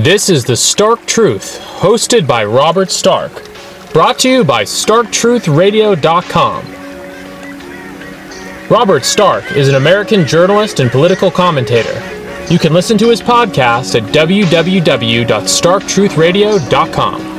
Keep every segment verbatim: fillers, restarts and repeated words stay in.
This is the Stark Truth, hosted by Robert Stark. Brought to you by Stark Truth Radio dot com. Robert Stark is an American journalist and political commentator. You can listen to his podcast at w w w dot stark truth radio dot com.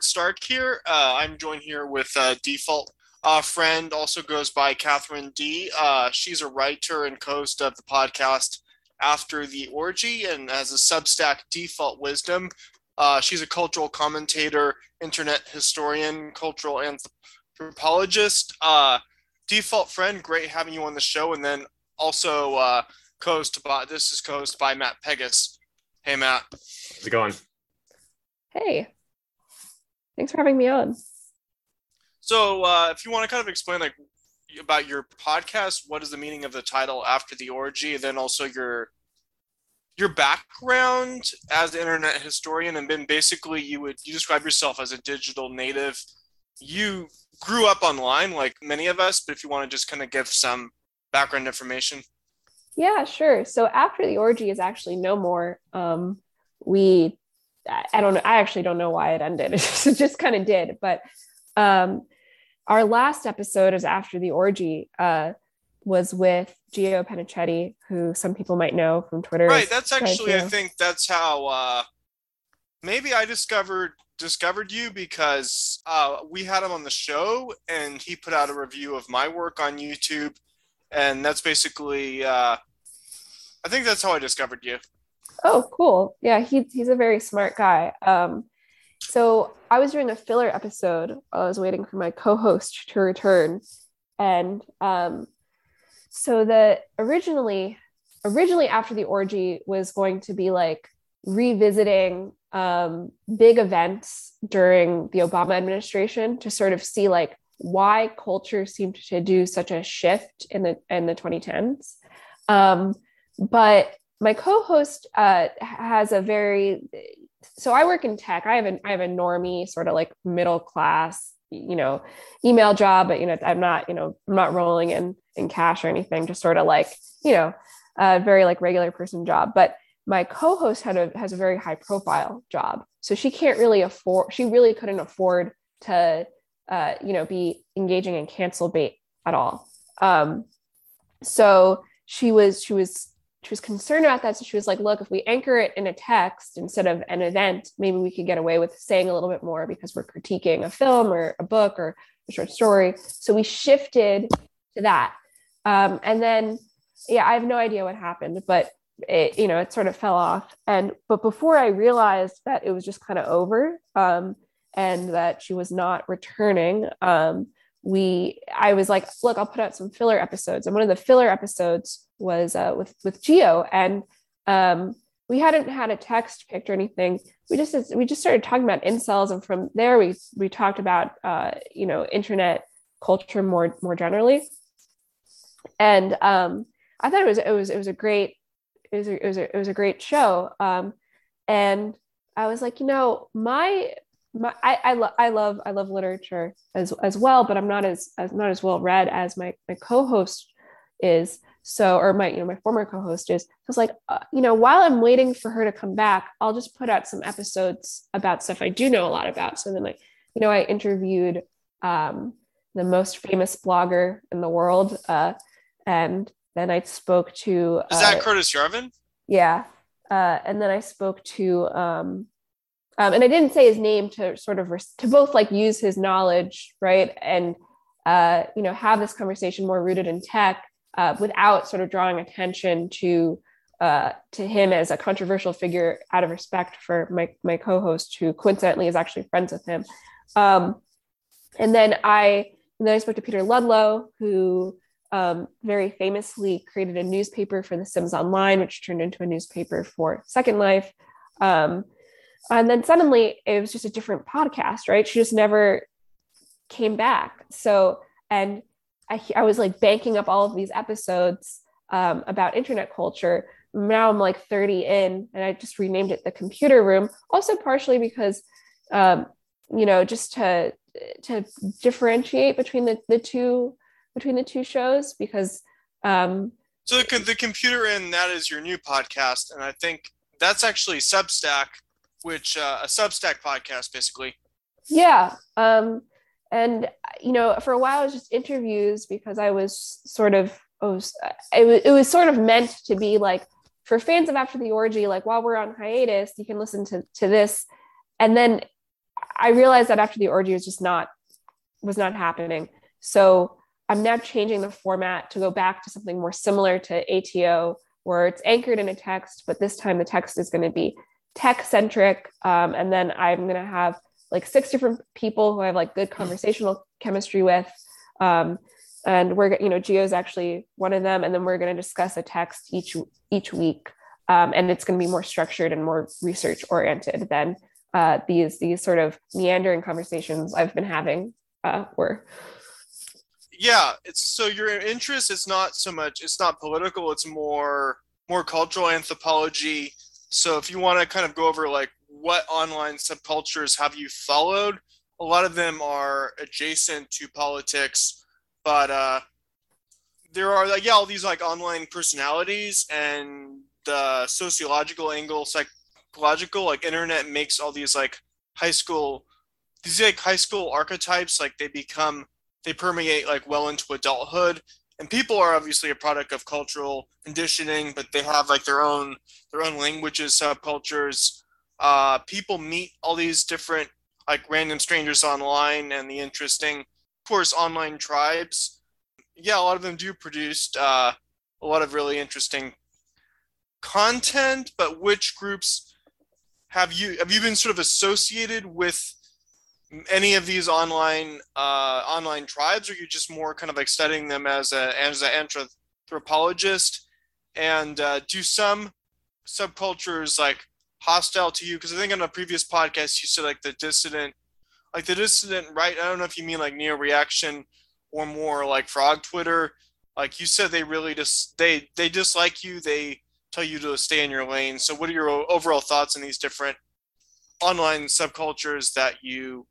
Stark here. Uh, I'm joined here with uh, Default uh, Friend, also goes by Katherine D. Uh, she's a writer and co-host of the podcast After the Orgy and has a Substack, Default Wisdom. Uh, she's a cultural commentator, internet historian, cultural anthropologist. Uh, Default Friend, great having you on the show. And then also uh, co-host by, this is co-host by Matt Pegas. Hey, Matt. How's it going? Hey. Thanks for having me on. So uh, if you want to kind of explain like about your podcast, what is the meaning of the title After the Orgy, and then also your your background as an internet historian, and then basically you would you describe yourself as a digital native. You grew up online like many of us, but if you want to just kind of give some background information. Yeah, sure. So After the Orgy is actually no more. Um, we... I don't know. I actually don't know why it ended. It just kind of did. But um, our last episode is After the Orgy uh, was with Gio Pennacchietti, who some people might know from Twitter. Right. That's actually, Penicchio. I think that's how uh, maybe I discovered discovered you because uh, we had him on the show and he put out a review of my work on YouTube. And that's basically, uh, I think that's how I discovered you. Oh, cool. Yeah, he, he's a very smart guy. Um, so I was doing a filler episode while I was waiting for my co-host to return. And um, so the originally, originally After the Orgy was going to be like revisiting um, big events during the Obama administration to sort of see like why culture seemed to do such a shift in the, in the twenty tens. Um, but my co-host uh, has a very, so I work in tech. I have an, I have a normie sort of like middle class, you know, email job, but, you know, I'm not, you know, I'm not rolling in, in cash or anything, just sort of like, you know, a very like regular person job. But my co-host had a, has a very high profile job. So she can't really afford, she really couldn't afford to, uh, you know, be engaging in cancel bait at all. Um, so she was, she was, She was concerned about that. So she was like, look, if we anchor it in a text instead of an event, maybe we could get away with saying a little bit more because we're critiquing a film or a book or a short story. So we shifted to that. Um, and then, yeah, I have no idea what happened, but it, you know, it sort of fell off. And, but before I realized that it was just kind of over um, and that she was not returning, um, we, I was like, look, I'll put out some filler episodes. And one of the filler episodes was uh, with, with Gio, and um, we hadn't had a text picked or anything. We just, we just started talking about incels. And from there, we, we talked about, uh, you know, internet culture more, more generally. And um, I thought it was, it was, it was a great, it was, a, it was, a, it was a great show. Um, and I was like, you know, my, My, I I, lo- I love I love literature as as well, but I'm not as, as not as well read as my, my co-host is. So, or my you know my former co-host is. So I was like, uh, you know, while I'm waiting for her to come back, I'll just put out some episodes about stuff I do know a lot about. So then, like, you know, I interviewed um, the most famous blogger in the world, uh, and then I spoke to. Uh, is that Curtis Yarvin? Yeah, uh, and then I spoke to. Um, Um, and I didn't say his name to sort of, res- to both like use his knowledge, right. And, uh, you know, have this conversation more rooted in tech uh, without sort of drawing attention to, uh, to him as a controversial figure out of respect for my, my co-host who coincidentally is actually friends with him. Um, And then I, and then I spoke to Peter Ludlow, who um, very famously created a newspaper for The Sims Online, which turned into a newspaper for Second Life. Um, and then suddenly it was just a different podcast, right? She just never came back. So, and I, I was like banking up all of these episodes um, about internet culture. Now I'm like thirty in, and I just renamed it The Computer Room, also partially because, um, you know, just to to differentiate between the, the two between the two shows, because um, so the, the Computer Room, that is your new podcast, and I think that's actually Substack, which uh, a Substack podcast basically. Yeah, um, and you know, for a while it was just interviews because I was sort of it was it was, it was sort of meant to be like, for fans of After the Orgy, like while we're on hiatus, you can listen to, to this. And then I realized that After the Orgy was just not, was not happening. So I'm now changing the format to go back to something more similar to A T O, where it's anchored in a text, but this time the text is going to be tech centric. Um, and then I'm going to have like six different people who I have like good conversational chemistry with. Um, And we're, you know, Gio's actually one of them. And then we're going to discuss a text each each week. Um, and it's going to be more structured and more research oriented than uh, these these sort of meandering conversations I've been having uh, were. Yeah. It's, so your interest is not so much, it's not political, it's more more cultural anthropology. So if you want to kind of go over like what online subcultures have you followed, a lot of them are adjacent to politics. But uh, there are, like, yeah, all these, like, online personalities and the sociological angle, psychological, like, internet makes all these, like, high school, these, like, high school archetypes, like, they become, they permeate, like, well into adulthood. And people are obviously a product of cultural conditioning, but they have, like, their own, their own languages, subcultures. Uh, people meet all these different, like, random strangers online, and the interesting, of course, online tribes. Yeah, a lot of them do produce uh, a lot of really interesting content. But which groups have you have you been sort of associated with any of these online uh, online tribes? Or are you just more kind of like studying them as a as an anthropologist? And uh, do some subcultures like hostile to you? Because I think on a previous podcast you said like the dissident. Like the dissident, right? I don't know if you mean like Neo Reaction or more like Frog Twitter. Like you said, they really just, they, they dislike you. They tell you to stay in your lane. So what are your overall thoughts on these different online subcultures that you,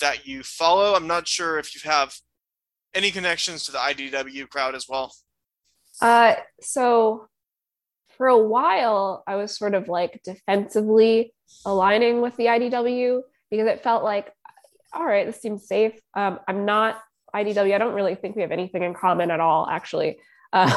that you follow? I'm not sure if you have any connections to the I D W crowd as well. Uh, so for a while I was sort of like defensively aligning with the I D W, because it felt like, all right, this seems safe. Um, I'm not I D W. I don't really think we have anything in common at all, actually. Um,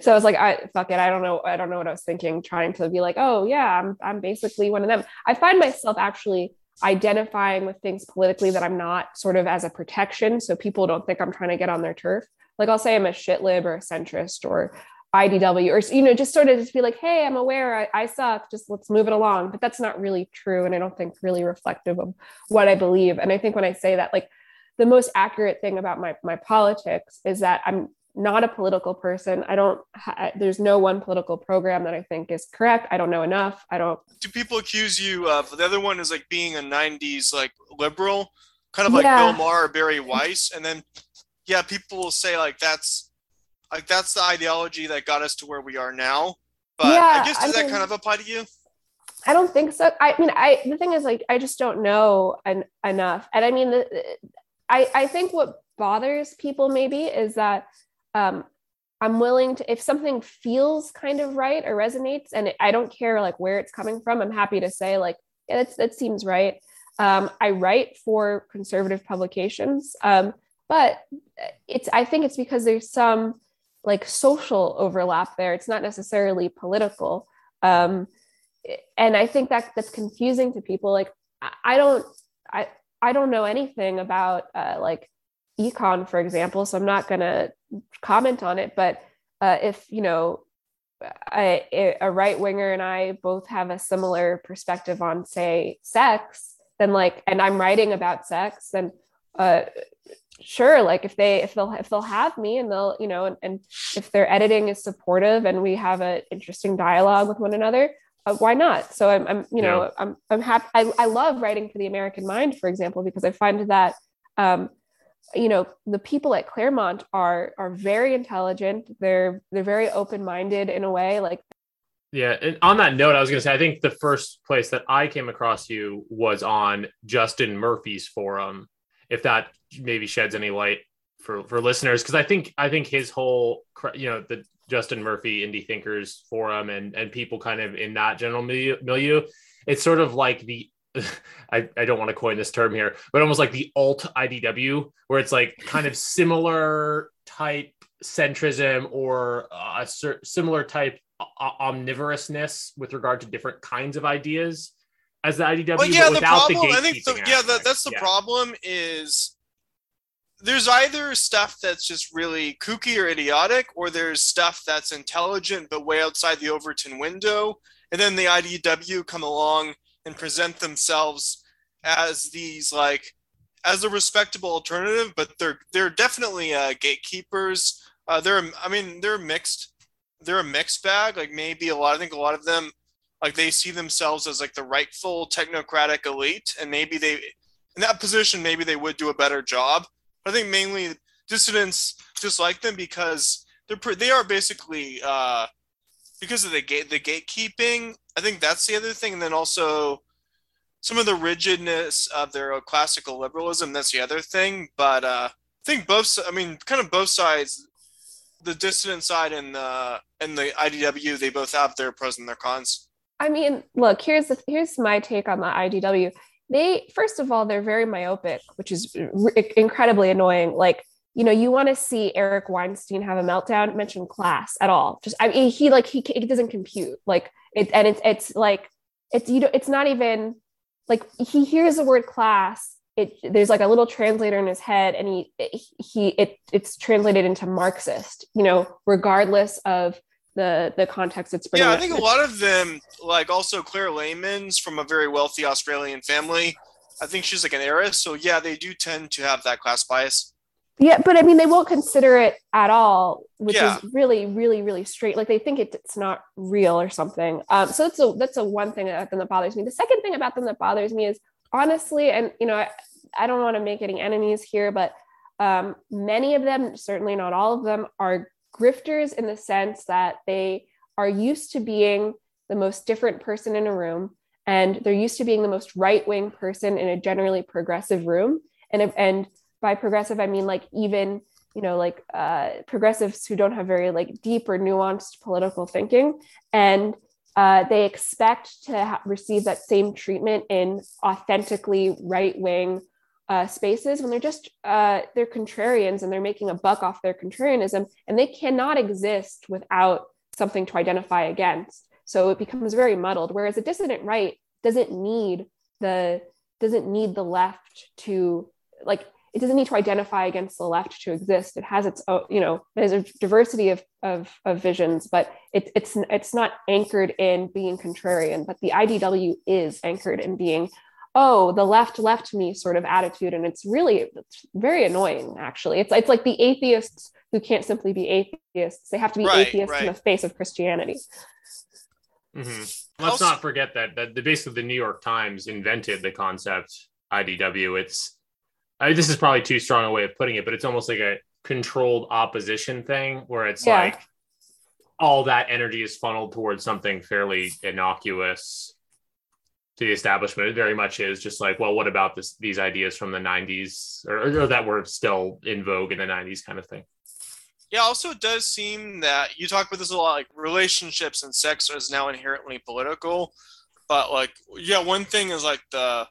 so I was like, I, fuck it. I don't know. I don't know what I was thinking, trying to be like, oh yeah, I'm I'm basically one of them. I find myself actually identifying with things politically that I'm not, sort of as a protection. So people don't think I'm trying to get on their turf. Like I'll say I'm a shit lib or a centrist or I D W, or, you know, just sort of just be like, hey, I'm aware I, I suck, just let's move it along. But that's not really true. And I don't think really reflective of what I believe. And I think when I say that, like the most accurate thing about my, my politics is that I'm not a political person. I don't, ha- there's no one political program that I think is correct. I don't know enough. I don't. Do people accuse you of, the other one is like being a nineties, like liberal, kind of like yeah. Bill Maher or Barry Weiss. And then, yeah, people will say like, that's, Like that's the ideology that got us to where we are now. But yeah, I guess, does I mean, that kind of apply to you? I don't think so. I mean, I, the thing is like, I just don't know en- enough. And I mean, the, I, I think what bothers people maybe is that um, I'm willing to, if something feels kind of right or resonates and it, I don't care like where it's coming from, I'm happy to say like, yeah, that's, that seems right. Um, I write for conservative publications, um, but it's, I think it's because there's some, like social overlap there. It's not necessarily political. Um, and I think that that's confusing to people. Like, I don't, I, I don't know anything about uh, like econ, for example, so I'm not going to comment on it. But uh, if, you know, I, a right winger and I both have a similar perspective on say sex, then like, and I'm writing about sex, then uh, sure, like if they, if they'll, if they'll have me and they'll, you know, and, and if their editing is supportive and we have an interesting dialogue with one another, uh, why not? So I'm, I'm you yeah. know, I'm, I'm happy. I, I love writing for the American Mind, for example, because I find that, um, you know, the people at Claremont are, are very intelligent. They're, they're very open-minded in a way, like. Yeah. And on that note, I was going to say, I think the first place that I came across you was on Justin Murphy's forum, if that maybe sheds any light for, for listeners. Cause I think, I think his whole, you know, the Justin Murphy Indie Thinkers forum and, and people kind of in that general milieu, milieu it's sort of like the, I, I don't want to coin this term here, but almost like the alt I D W, where it's like kind of similar type centrism or a similar type omnivorousness with regard to different kinds of ideas as the I D W, well, yeah, but without the, problem, the gatekeeping I think the, yeah, that, that's the yeah. problem is there's either stuff that's just really kooky or idiotic, or there's stuff that's intelligent but way outside the Overton window, and then the I D W come along and present themselves as these like as a respectable alternative, but they're they're definitely uh, gatekeepers. Uh, they're I mean they're mixed. They're a mixed bag. Like maybe a lot, I think a lot of them, like they see themselves as like the rightful technocratic elite. And maybe they, in that position, maybe they would do a better job. But I think mainly dissidents dislike them because they're, they are basically, uh, because of the gate, the gatekeeping. I think that's the other thing. And then also some of the rigidness of their classical liberalism. That's the other thing. But uh, I think both, I mean, kind of both sides, the dissident side and the and the I D W, they both have their pros and their cons. I mean, look, here's the, here's my take on the I D W. They, first of all, they're very myopic, which is r- incredibly annoying. Like, you know, you want to see Eric Weinstein have a meltdown, mention class at all. Just, I mean, he like, he it doesn't compute. Like, it, and it's, it's like, it's, you know, it's not even like he hears the word class. It, there's like a little translator in his head, and he he it it's translated into Marxist, you know, regardless of the the context it's bringing. Yeah, I think a lot of them, like also Claire Lehman's from a very wealthy Australian family. I think she's like an heiress, so yeah, they do tend to have that class bias. Yeah, but I mean, they won't consider it at all, which yeah. is really, really, really straight. Like they think it, it's not real or something. Um, so that's a that's a one thing about them that bothers me. The second thing about them that bothers me is, honestly, and you know, I, I don't want to make any enemies here, but um, many of them, certainly not all of them, are grifters in the sense that they are used to being the most different person in a room, and they're used to being the most right-wing person in a generally progressive room. And and by progressive, I mean like even you know like uh, progressives who don't have very like deep or nuanced political thinking, and Uh, they expect to ha- receive that same treatment in authentically right-wing uh, spaces when they're just, uh, they're contrarians and they're making a buck off their contrarianism, and they cannot exist without something to identify against. So it becomes very muddled, whereas a dissident right doesn't need the, doesn't need the left to, like, it doesn't need to identify against the left to exist. It has its own, you know, there's a diversity of, of, of visions, but it, it's it's not anchored in being contrarian, but the I D W is anchored in being, oh, the left left me sort of attitude. And it's really, it's very annoying, actually. It's, it's like the atheists who can't simply be atheists. They have to be right, atheists right. in the face of Christianity. Mm-hmm. Let's not forget that, that the basically the New York Times invented the concept I D W. It's, I mean, this is probably too strong a way of putting it, but it's almost like a controlled opposition thing where it's yeah. like all that energy is funneled towards something fairly innocuous to the establishment. It very much is just like, well, what about this, these ideas from the nineties or, or that were still in vogue in the nineties kind of thing. Yeah. Also, it does seem that you talk about this a lot, like relationships and sex is now inherently political, but like, yeah, one thing is like the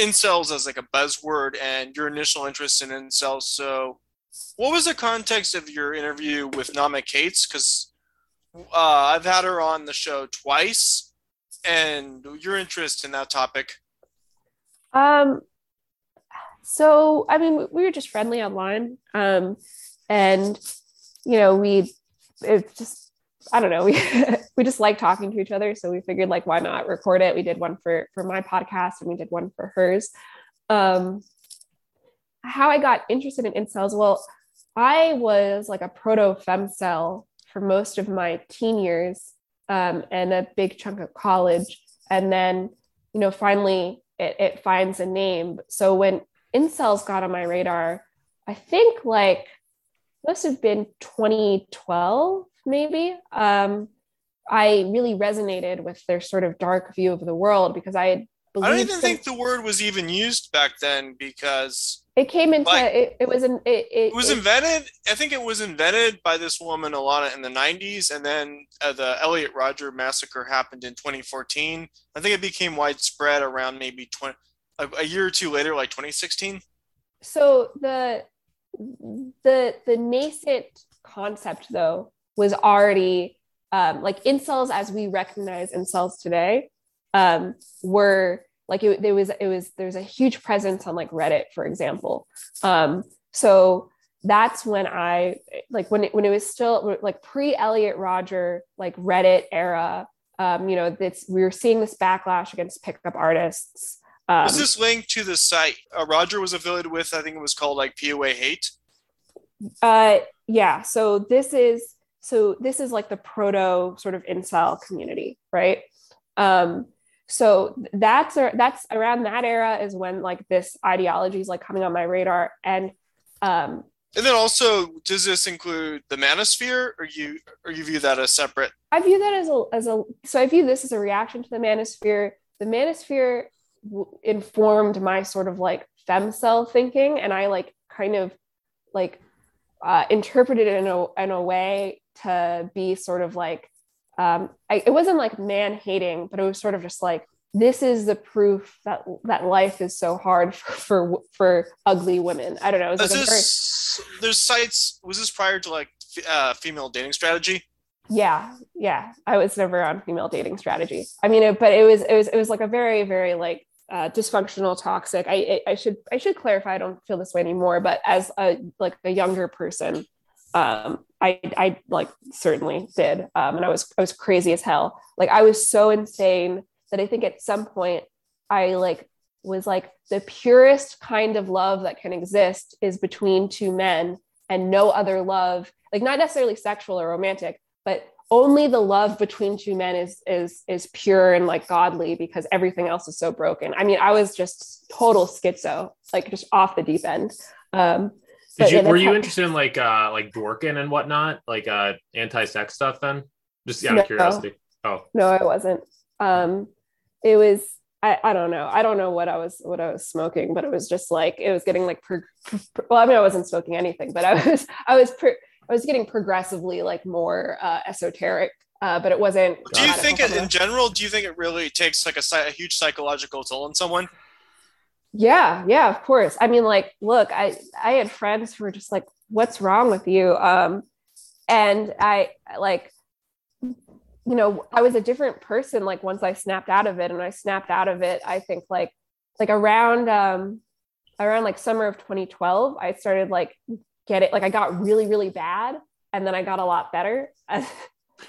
incels as like a buzzword and your initial interest in incels. So what was the context of your interview with Nama Cates? Because uh, I've had her on the show twice, and your interest in that topic. Um. So, I mean, we were just friendly online. Um, and, you know, we it just, I don't know, we we just like talking to each other. So we figured, like, why not record it? We did one for, for my podcast, and we did one for hers. Um, how I got interested in incels, well, I was like a proto-femcel for most of my teen years um, and a big chunk of college. And then, you know, finally it, it finds a name. So when incels got on my radar, I think like must have been twenty twelve, maybe. Um, I really resonated with their sort of dark view of the world because I had believed. I don't even think the word was even used back then because it came into like, it, it was an it, it, it was it, invented. I think it was invented by this woman Alana in the nineties, and then uh, the Elliot Rodger massacre happened in twenty fourteen. I think it became widespread around maybe twenty a, a year or two later, like twenty sixteen. So the the the nascent concept though was already. Um, like incels, as we recognize incels today, um, were like it, there was it was there's a huge presence on like Reddit, for example. Um, so that's when I like when it, when it was still like pre Elliot Rodger like Reddit era. Um, you know, that's we were seeing this backlash against pickup artists. Um, was this linked to the site uh, Rodger was affiliated with? I think it was called like P O A Hate. Uh, yeah. So this is. So this is like the proto sort of incel community, right? Um, so that's that's around that era is when like this ideology is like coming on my radar, and um, and then also does this include the manosphere, or you or you view that as separate? I view that as a as a so I view this as a reaction to the manosphere. The manosphere w- informed my sort of like femcel thinking, and I like kind of like uh, interpreted it in a in a way. To be sort of like, um, I, it wasn't like man hating, but it was sort of just like, this is the proof that that life is so hard for for, for ugly women. I don't know. It was like this, very... There's sites. Was this prior to like uh, female dating strategy? Yeah, yeah. I was never on female dating strategy. I mean, it, but it was it was it was like a very very like uh, dysfunctional, toxic. I I should I should clarify. I don't feel this way anymore. But as a like a younger person. Um, I, I like certainly did. Um, and I was, I was crazy as hell. Like I was so insane that I think at some point I like was like the purest kind of love that can exist is between two men and no other love, like not necessarily sexual or romantic, but only the love between two men is, is, is pure and like godly because everything else is so broken. I mean, I was just total schizo, like just off the deep end. Um, Did you, were you interested in like uh, like Dworkin and whatnot, like uh, anti-sex stuff then? Just out of no, curiosity. Oh no, I wasn't. Um, it was I, I don't know. I don't know what I was what I was smoking, but it was just like it was getting like pro- pro- well, I mean, I wasn't smoking anything, but I was I was pro- I was getting progressively like more uh, esoteric. Uh, but it wasn't. Do you think it, in general? Do you think it really takes like a, a huge psychological toll on someone? Yeah. Yeah, of course. I mean, like, look, I, I had friends who were just like, what's wrong with you? Um, and I like, you know, I was a different person. Like once I snapped out of it and I snapped out of it, I think like, like around, um, around like summer of twenty twelve, I started like, get it. Like I got really, really bad. And then I got a lot better. um,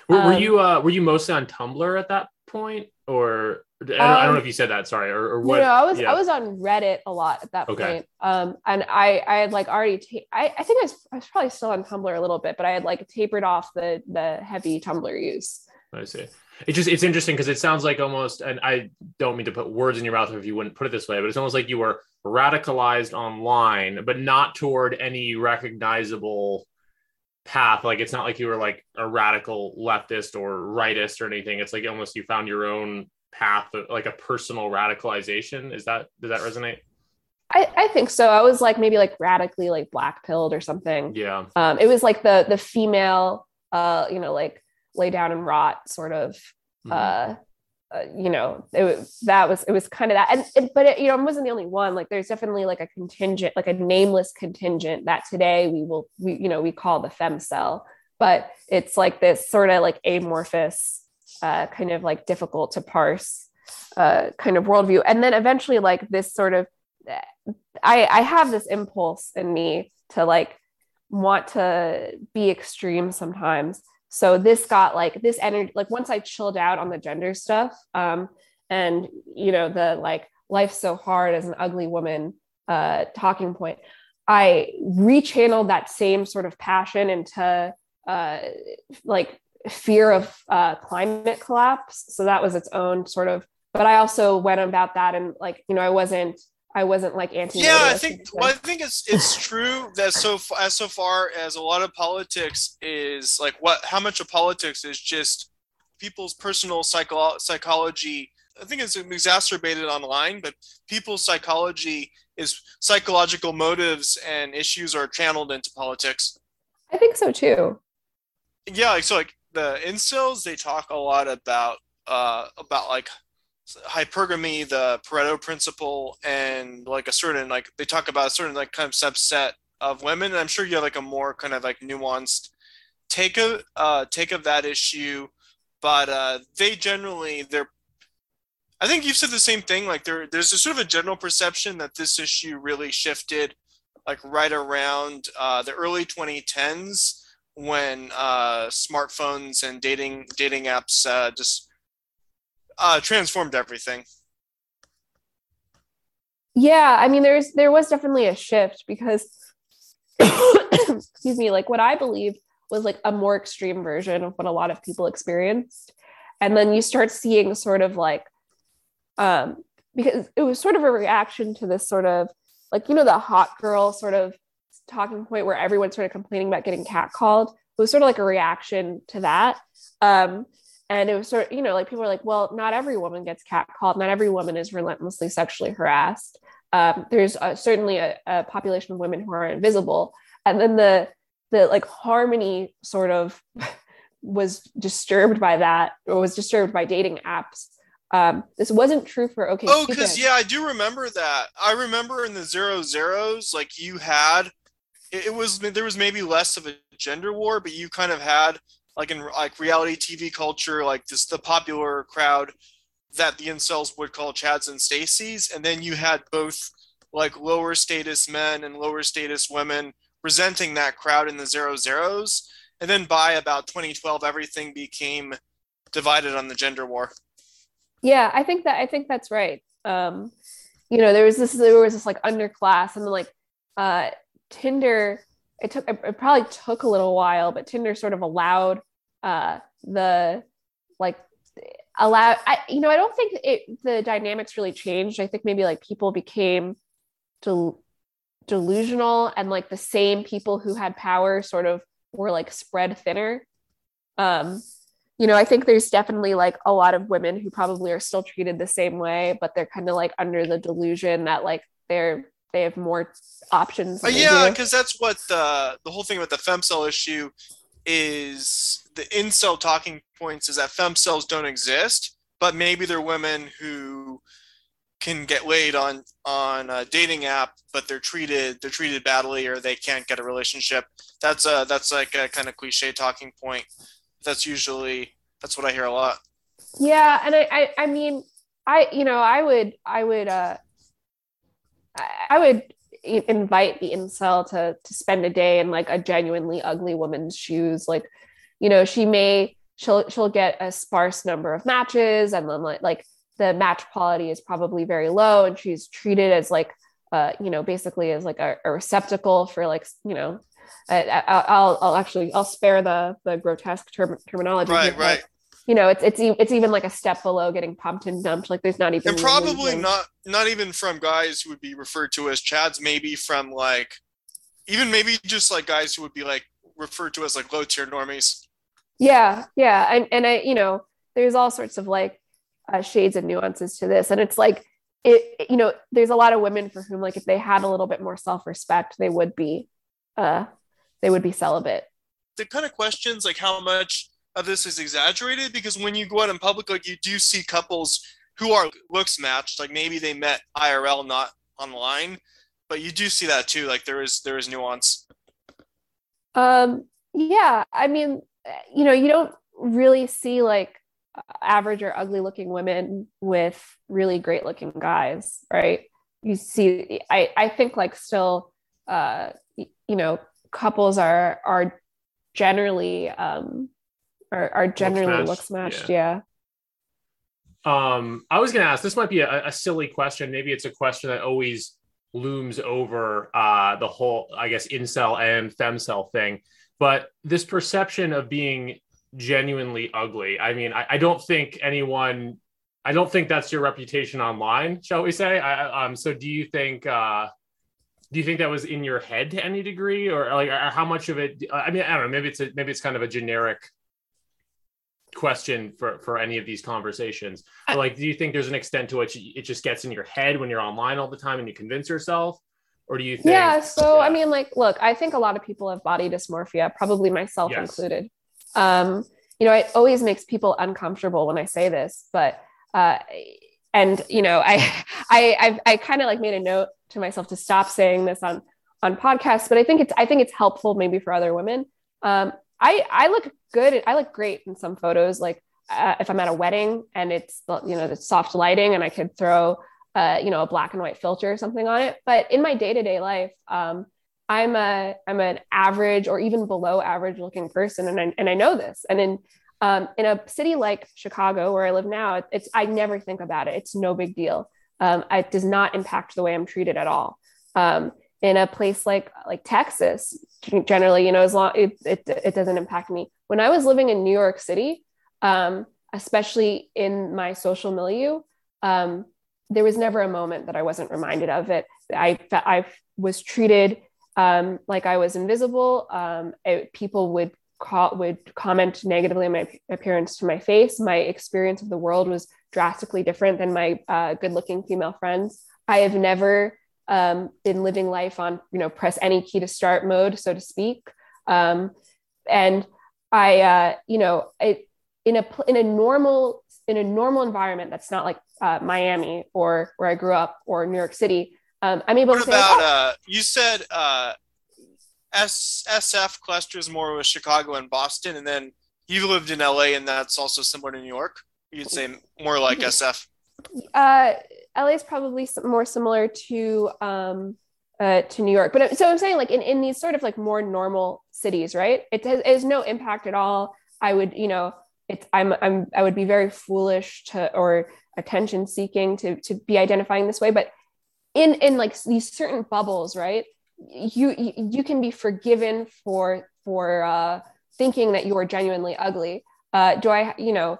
were you, uh, were you mostly on Tumblr at that point or? I don't, um, I don't know if you said that, sorry, or, or what? You know, I was yeah. I was on Reddit a lot at that okay. point, um, and I I had like already ta- I I think I was I was probably still on Tumblr a little bit, but I had like tapered off the the heavy Tumblr use. I see. It just it's interesting because it sounds like almost, and I don't mean to put words in your mouth if you wouldn't put it this way, but it's almost like you were radicalized online, but not toward any recognizable path. Like it's not like you were like a radical leftist or rightist or anything. It's like almost you found your own path, like a personal radicalization. Is that, does that resonate? I, I think so. I was like maybe like radically like black pilled or something. Yeah. Um, it was like the the female, uh, you know, like lay down and rot sort of, mm-hmm. uh, uh, you know, it was, that was it was kind of that. And it, but it, you know, I wasn't the only one. Like there's definitely like a contingent, like a nameless contingent that today we will, we you know, we call the femcel, but it's like this sort of like amorphous. Uh, kind of like difficult to parse uh, kind of worldview. And then eventually like this sort of, I, I have this impulse in me to like want to be extreme sometimes. So this got like this energy, like once I chilled out on the gender stuff um, and you know, the like life's so hard as an ugly woman uh, talking point, I rechanneled that same sort of passion into uh, like fear of uh, climate collapse. So that was its own sort of, but I also went about that and like, you know, I wasn't, I wasn't like anti. Yeah, I think well, I think it's it's true that so as so far as a lot of politics is like what how much of politics is just people's personal psycho- psychology. I think it's exacerbated online, but people's psychology is psychological motives and issues are channeled into politics. I think so too. Yeah, like so, like the incels, they talk a lot about uh, about like. hypergamy, the Pareto principle, and like a certain like they talk about a certain like kind of subset of women. And I'm sure you have like a more kind of like nuanced take of uh take of that issue, but uh they generally they're I think you've said the same thing, like there there's a sort of a general perception that this issue really shifted like right around uh the early twenty tens when uh smartphones and dating dating apps uh just Uh, transformed everything. Yeah, I mean, there's there was definitely a shift because, excuse me, like what I believe was like a more extreme version of what a lot of people experienced, and then you start seeing sort of like, um, because it was sort of a reaction to this sort of like you know the hot girl sort of talking point where everyone's sort of complaining about getting catcalled. It was sort of like a reaction to that. Um, And it was sort of, you know, like people were like, well, not every woman gets catcalled. Not every woman is relentlessly sexually harassed. Um, there's a, certainly a, a population of women who are invisible. And then the, the like harmony sort of was disturbed by that or was disturbed by dating apps. Um, this wasn't true for OK. Oh, because, yeah, I do remember that. I remember in the zero zeros, like you had it, it was there was maybe less of a gender war, but you kind of had like in like reality T V culture, like this, the popular crowd that the incels would call Chads and Stacys. And then you had both like lower status men and lower status women resenting that crowd in the zero zeros. And then by about twenty twelve, everything became divided on the gender war. Yeah, I think that, I think that's right. Um, you know, there was this, there was this like underclass and then like uh, Tinder, it took, it probably took a little while, but Tinder sort of allowed uh, the, like, allowed, I, you know, I don't think it, the dynamics really changed. I think maybe like people became del- delusional and like the same people who had power sort of were like spread thinner. Um, you know, I think there's definitely like a lot of women who probably are still treated the same way, but they're kind of like under the delusion that like they're, they have more options. Oh, yeah, because that's what the the whole thing about the femcel issue is. The incel talking points is that femcels don't exist, but maybe they're women who can get laid on on a dating app, but they're treated they're treated badly or they can't get a relationship. That's a that's like a kind of cliche talking point. That's usually that's what I hear a lot. Yeah, and I I, I mean I you know I would I would. Uh, I would invite the incel to to spend a day in like a genuinely ugly woman's shoes. Like, you know, she may, she'll, she'll get a sparse number of matches and then like, like the match quality is probably very low and she's treated as like, uh, you know, basically as like a, a receptacle for like, you know, I, I, I'll, I'll actually, I'll spare the, the grotesque term, terminology. Right, here, right. But, you know, it's it's it's even like a step below getting pumped and dumped. Like there's not even. And probably not not even from guys who would be referred to as Chads. Maybe from like, even maybe just like guys who would be like referred to as like low tier normies. Yeah, yeah, and and I you know there's all sorts of like uh, shades and nuances to this, and it's like it you know there's a lot of women for whom like if they had a little bit more self respect, they would be, uh, they would be celibate. The kind of questions like how much of this is exaggerated, because when you go out in public, like you do see couples who are looks matched, like maybe they met I R L, not online, but you do see that too. Like there is there is nuance. Um. Yeah. I mean, you know, you don't really see like average or ugly looking women with really great looking guys, right? You see, I I think like still, uh, you know, couples are are generally. Um, Are, are generally looks matched, looks matched yeah. yeah. Um, I was going to ask, this might be a, a silly question. Maybe it's a question that always looms over uh, the whole, I guess, incel and femcel thing. But this perception of being genuinely ugly, I mean, I, I don't think anyone, I don't think that's your reputation online, shall we say? I, um, so do you think, uh, do you think that was in your head to any degree, or like, or how much of it, I mean, I don't know, maybe it's a, maybe it's kind of a generic question for, for any of these conversations. I, like, do you think there's an extent to which it just gets in your head when you're online all the time and you convince yourself? Or do you think? Yeah, so yeah. I mean, like, look, I think a lot of people have body dysmorphia, probably myself yes. included. Um, you know, it always makes people uncomfortable when I say this, but, uh, and you know, I, I, I've, I kind of like made a note to myself to stop saying this on, on podcasts, but I think it's, I think it's helpful maybe for other women. Um, I, I look good. I look great in some photos. Like, uh, if I'm at a wedding and it's, you know, the soft lighting and I could throw, Uh, you know, a black and white filter or something on it. But in my day-to-day life, um, I'm a, I'm an average or even below average looking person. And I, and I know this. And in, um, in a city like Chicago where I live now, it's, I never think about it. It's no big deal. Um, it does not impact the way I'm treated at all. Um, in a place like, like Texas, generally, you know, as long, it, it, it doesn't impact me. When I was living in New York City, um, especially in my social milieu, um, there was never a moment that I wasn't reminded of it. I I was treated um, like I was invisible. Um, it, people would call, would comment negatively on my appearance to my face. My experience of the world was drastically different than my uh, good-looking female friends. I have never um, been living life on, you know, press any key to start mode, so to speak. Um, and I, uh, you know, it, in a in a normal in a normal environment that's not like Uh, Miami or where I grew up or New York City. Um, I'm able what to say about, oh. uh, you said uh, S- SF clusters more with Chicago and Boston, and then you lived in L A and that's also similar to New York. You'd say more like S F. Uh, L A is probably more similar to um, uh, to New York. But it, so I'm saying like in, in these sort of like more normal cities, right? It has, it has no impact at all. I would, you know, it's, I'm, I'm, I would be very foolish to, or attention seeking to, to be identifying this way, but in, in like these certain bubbles, right. You, you, you can be forgiven for, for, uh, thinking that you are genuinely ugly. Uh, do I, you know,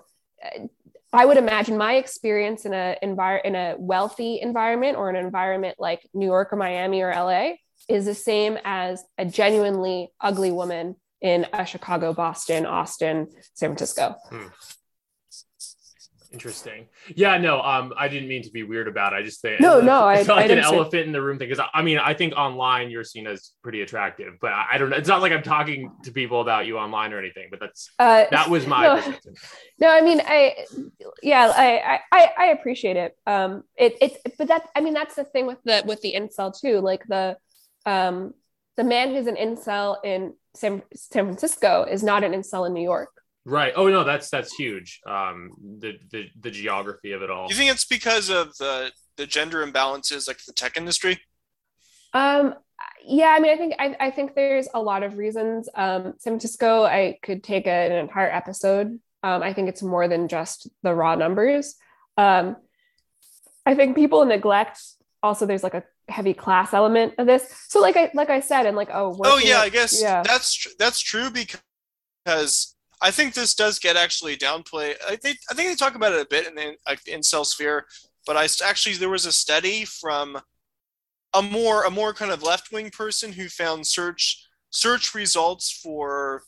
I would imagine my experience in a envir- in a wealthy environment or an environment like New York or Miami or L A is the same as a genuinely ugly woman in uh, Chicago, Boston, Austin, San Francisco. Hmm. Interesting. Yeah, no, um, I didn't mean to be weird about it. I just think, no, no, it's I, like I an elephant say. in the room thing. Because I mean, I think online you're seen as pretty attractive, but I, I don't know. It's not like I'm talking to people about you online or anything. But that's uh, that was my no, perspective. No, I mean, I yeah, I I, I appreciate it. Um, it it's but that I mean that's the thing with the with the incel too. Like the um the man who's an incel in San, San Francisco is not an incel in New York. Right. Oh no, that's that's huge. Um, the the the geography of it all. You think it's because of the the gender imbalances, like the tech industry? Um, yeah. I mean, I think I, I think there's a lot of reasons. Um, San Francisco, I could take a, an entire episode. Um, I think it's more than just the raw numbers. Um, I think people neglect. Also, there's like a heavy class element of this. So, like I like I said, and like oh. Oh yeah, I guess yeah. that's tr- that's true because. I think this does get actually downplayed. I think I think they talk about it a bit in the, like the incel sphere, but I actually there was a study from a more a more kind of left wing person who found search search results for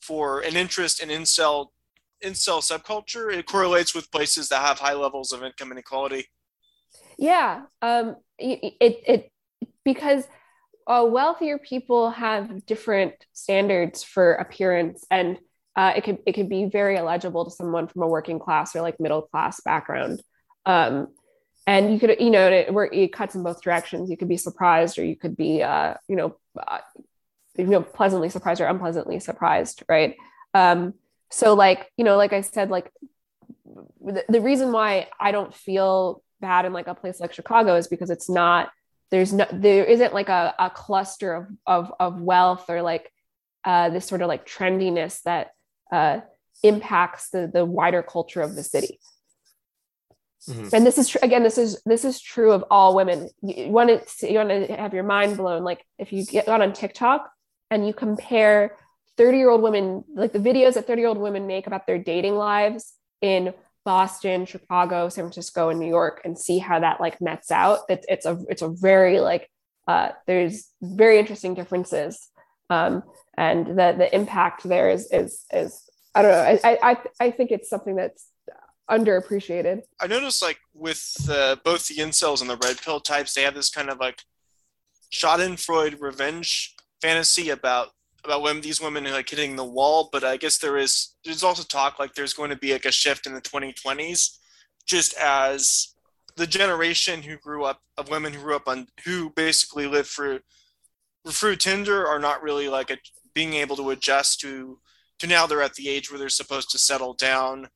for an interest in incel incel subculture. It correlates with places that have high levels of income inequality. Yeah, um, it it because. Uh, wealthier people have different standards for appearance and. Uh, it could it could be very illegible to someone from a working class or like middle class background, um, and you could you know it, where it cuts in both directions. You could be surprised, or you could be uh, you know uh, you know pleasantly surprised or unpleasantly surprised, right? Um, so like you know like I said like the, the reason why I don't feel bad in like a place like Chicago is because it's not there's no there isn't like a, a cluster of of of wealth or like uh, this sort of like trendiness that. Uh, impacts the the wider culture of the city. Mm-hmm. And this is tr- again, this is this is true of all women. You want to you want to have your mind blown. Like if you get on TikTok and you compare thirty-year-old women, like the videos that thirty-year-old women make about their dating lives in Boston, Chicago, San Francisco, and New York, and see how that like nets out. That it's a it's a very like uh, there's very interesting differences, um, and the the impact there is is is I don't know. I I I think it's something that's underappreciated. I noticed like with uh, both the incels and the red pill types, they have this kind of like Schadenfreude revenge fantasy about about women, these women like hitting the wall. But I guess there is there's also talk like there's going to be like a shift in the twenty twenties, just as the generation who grew up of women who grew up on who basically lived through through Tinder are not really like a, being able to adjust to to now they're at the age where they're supposed to settle down.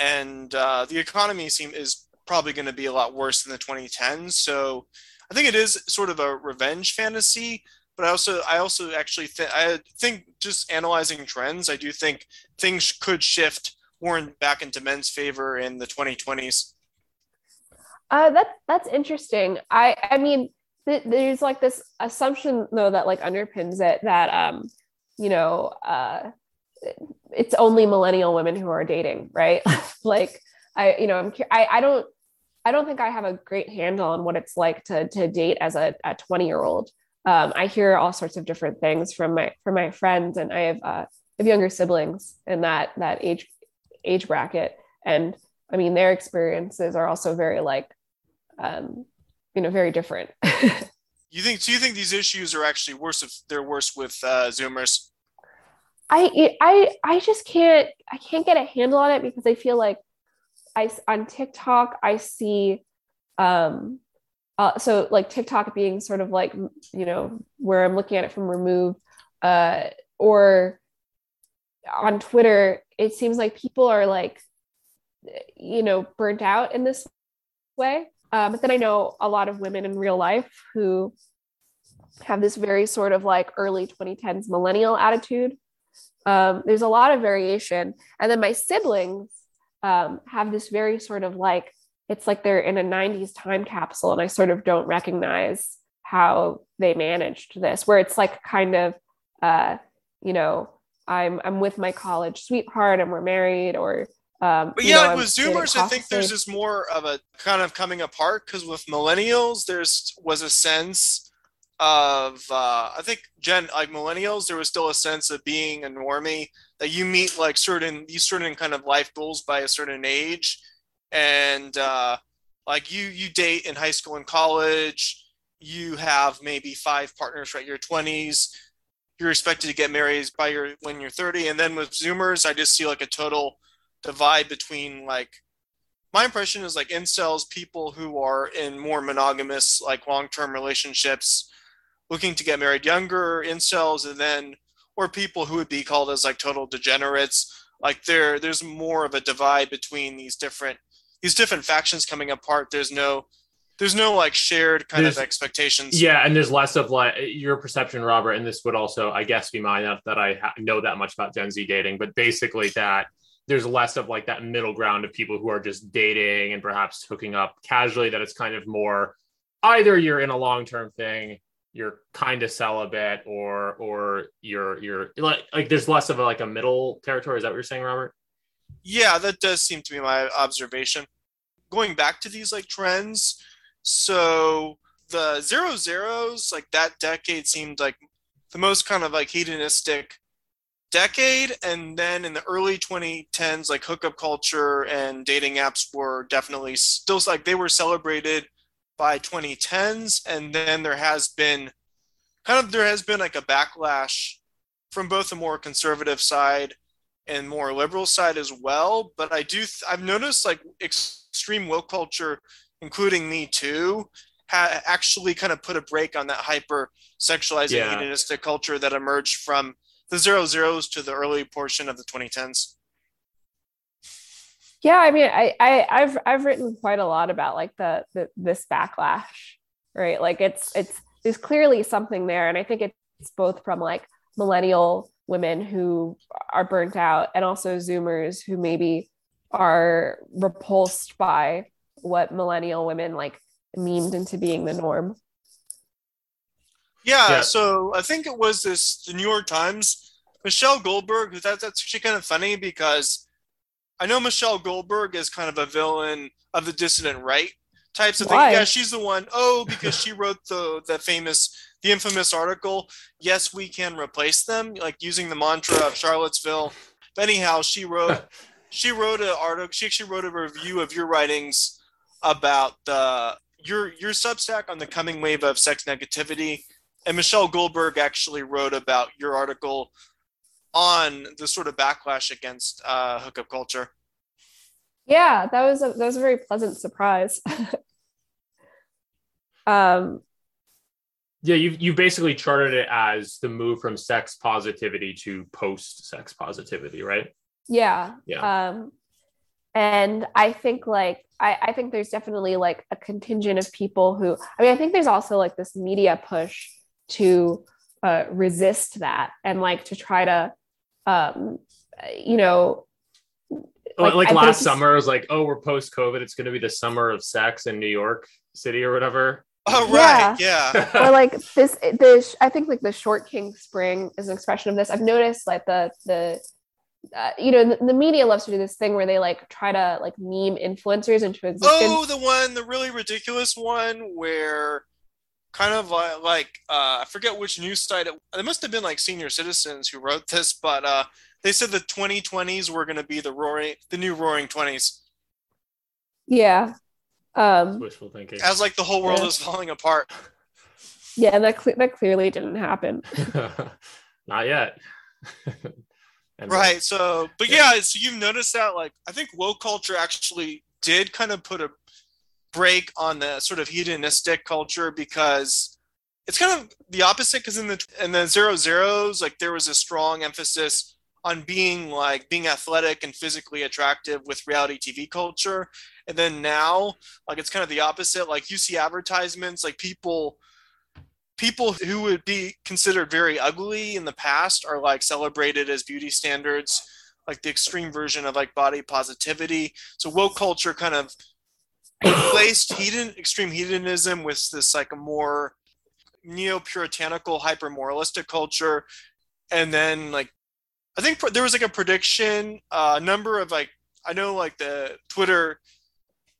And uh, the economy seem is probably going to be a lot worse than the twenty tens. So I think it is sort of a revenge fantasy. But I also, I also actually th- I think just analyzing trends, I do think things could shift more in, back into men's favor in the twenty twenties. Uh, that that's interesting. I I mean, th- there's like this assumption though that like underpins it that um, you know. Uh, it's only millennial women who are dating, right? Like I, you know, I'm, I, I don't, I don't think I have a great handle on what it's like to, to date as a, a twenty year old. Um, I hear all sorts of different things from my, from my friends, and I have, uh, have younger siblings in that, that age, age bracket. And I mean, their experiences are also very like, um, you know, very different. You think, so you think these issues are actually worse if they're worse with uh, Zoomers? I, I, I just can't, I can't get a handle on it because I feel like I, on TikTok, I see, um, uh, so like TikTok being sort of like, you know, where I'm looking at it from removed, uh, or on Twitter, it seems like people are like, you know, burnt out in this way. Uh, but then I know a lot of women in real life who have this very sort of like early twenty tens millennial attitude. Um, there's a lot of variation. And then my siblings um, have this very sort of like, it's like they're in a nineties time capsule, and I sort of don't recognize how they managed this, where it's like kind of, uh, you know, I'm I'm with my college sweetheart and we're married, or... Um, but yeah, you know, with Zoomers, I think there's just more of a kind of coming apart, because with millennials, there's was a sense... of uh I think Gen like millennials, there was still a sense of being a normie, that you meet like certain these certain kind of life goals by a certain age, and uh like you you date in high school and college, you have maybe five partners right your twenties, you're expected to get married by your when you're thirty. And then with Zoomers, I just see like a total divide between like my impression is like incels, people who are in more monogamous like long-term relationships looking to get married younger, incels, and then, or people who would be called as like total degenerates. Like there, there's more of a divide between these different, these different factions coming apart. There's no, there's no like shared kind there's, of expectations. Yeah. And there's less of like your perception, Robert, and this would also, I guess, be mine, not that I ha- know that much about Gen Z dating, but basically that there's less of like that middle ground of people who are just dating and perhaps hooking up casually, that it's kind of more, either you're in a long-term thing, you're kind of celibate, or or you're you're like like there's less of a, like a middle territory. Is that what you're saying, Robert? Yeah, that does seem to be my observation. Going back to these like trends, so the zero zeros, like that decade seemed like the most kind of like hedonistic decade, and then in the early twenty tens, like hookup culture and dating apps were definitely still like they were celebrated by twenty tens. And then there has been kind of there has been like a backlash from both the more conservative side and more liberal side as well. But I do th- I've noticed like extreme woke culture, including Me Too, ha- actually kind of put a break on that hyper sexualizing yeah. hedonistic culture that emerged from the zero zeros to the early portion of the twenty tens. Yeah, I mean, I, I, I've, I've written quite a lot about like the, the, this backlash, right? Like it's, it's, there's clearly something there. And I think it's both from like millennial women who are burnt out, and also Zoomers who maybe are repulsed by what millennial women like memed into being the norm. Yeah, yeah. So I think it was this, the New York Times, Michelle Goldberg, that, that's actually kind of funny because I know Michelle Goldberg is kind of a villain of the dissident right types of Why? thing. Yeah, she's the one. Oh, because she wrote the the famous, the infamous article, "Yes, we can replace them," like using the mantra of Charlottesville. But anyhow, she wrote she wrote an article. She actually wrote a review of your writings about the your your Substack on the coming wave of sex negativity. And Michelle Goldberg actually wrote about your article on the sort of backlash against uh, hookup culture. Yeah, that was a, that was a very pleasant surprise. um, yeah, you've you basically charted it as the move from sex positivity to post-sex positivity, right? Yeah. Yeah. Um, and I think like I, I think there's definitely like a contingent of people who, I mean, I think there's also like this media push to uh, resist that and like to try to, um, you know, like, like last summer, it was like, oh, we're post COVID. It's going to be the summer of sex in New York City or whatever. Oh, right. Yeah. yeah. Or like this, this, I think like the short king spring is an expression of this. I've noticed like the, the, uh, you know, the, the media loves to do this thing where they like try to like meme influencers into existence. Oh, the one, the really ridiculous one where kind of uh, like, uh, I forget which news site, it, it must have been like senior citizens who wrote this, but, uh, they said the twenty twenties were going to be the roaring, the new roaring twenties. Yeah. Um, wishful thinking. As like the whole world yeah. is falling apart. Yeah, that cl- that clearly didn't happen. Not yet. Right. So, but yeah. yeah, so you've noticed that like I think woke culture actually did kind of put a break on the sort of hedonistic culture because it's kind of the opposite. Because in the in the zero zeros, like there was a strong emphasis on being like being athletic and physically attractive with reality T V culture. And then now, like, it's kind of the opposite. Like you see advertisements, like people, people who would be considered very ugly in the past are like celebrated as beauty standards, like the extreme version of like body positivity. So woke culture kind of replaced hedon, extreme hedonism with this like a more neo-puritanical, hyper-moralistic culture. And then like, I think there was like a prediction, a uh, number of like, I know like the Twitter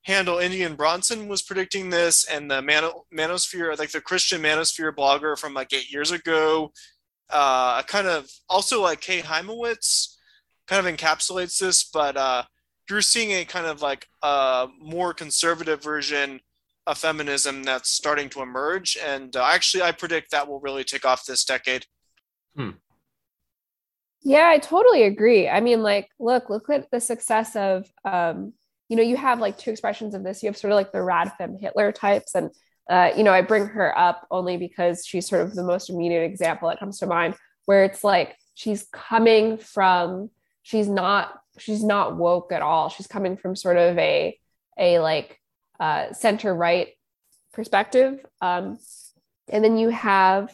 handle Indian Bronson was predicting this, and the man- Manosphere, like the Christian Manosphere blogger from like eight years ago, uh, kind of also like Kay Heimowitz kind of encapsulates this, but uh, you're seeing a kind of like a more conservative version of feminism that's starting to emerge. And uh, actually, I predict that will really take off this decade. Hmm. Yeah, I totally agree. I mean, like, look, look at the success of, um, you know, you have like two expressions of this. You have sort of like the Radfem Hitler types. And, uh, you know, I bring her up only because she's sort of the most immediate example that comes to mind, where it's like, she's coming from, she's not, she's not woke at all. She's coming from sort of a, a like uh, center-right perspective. Um, and then you have,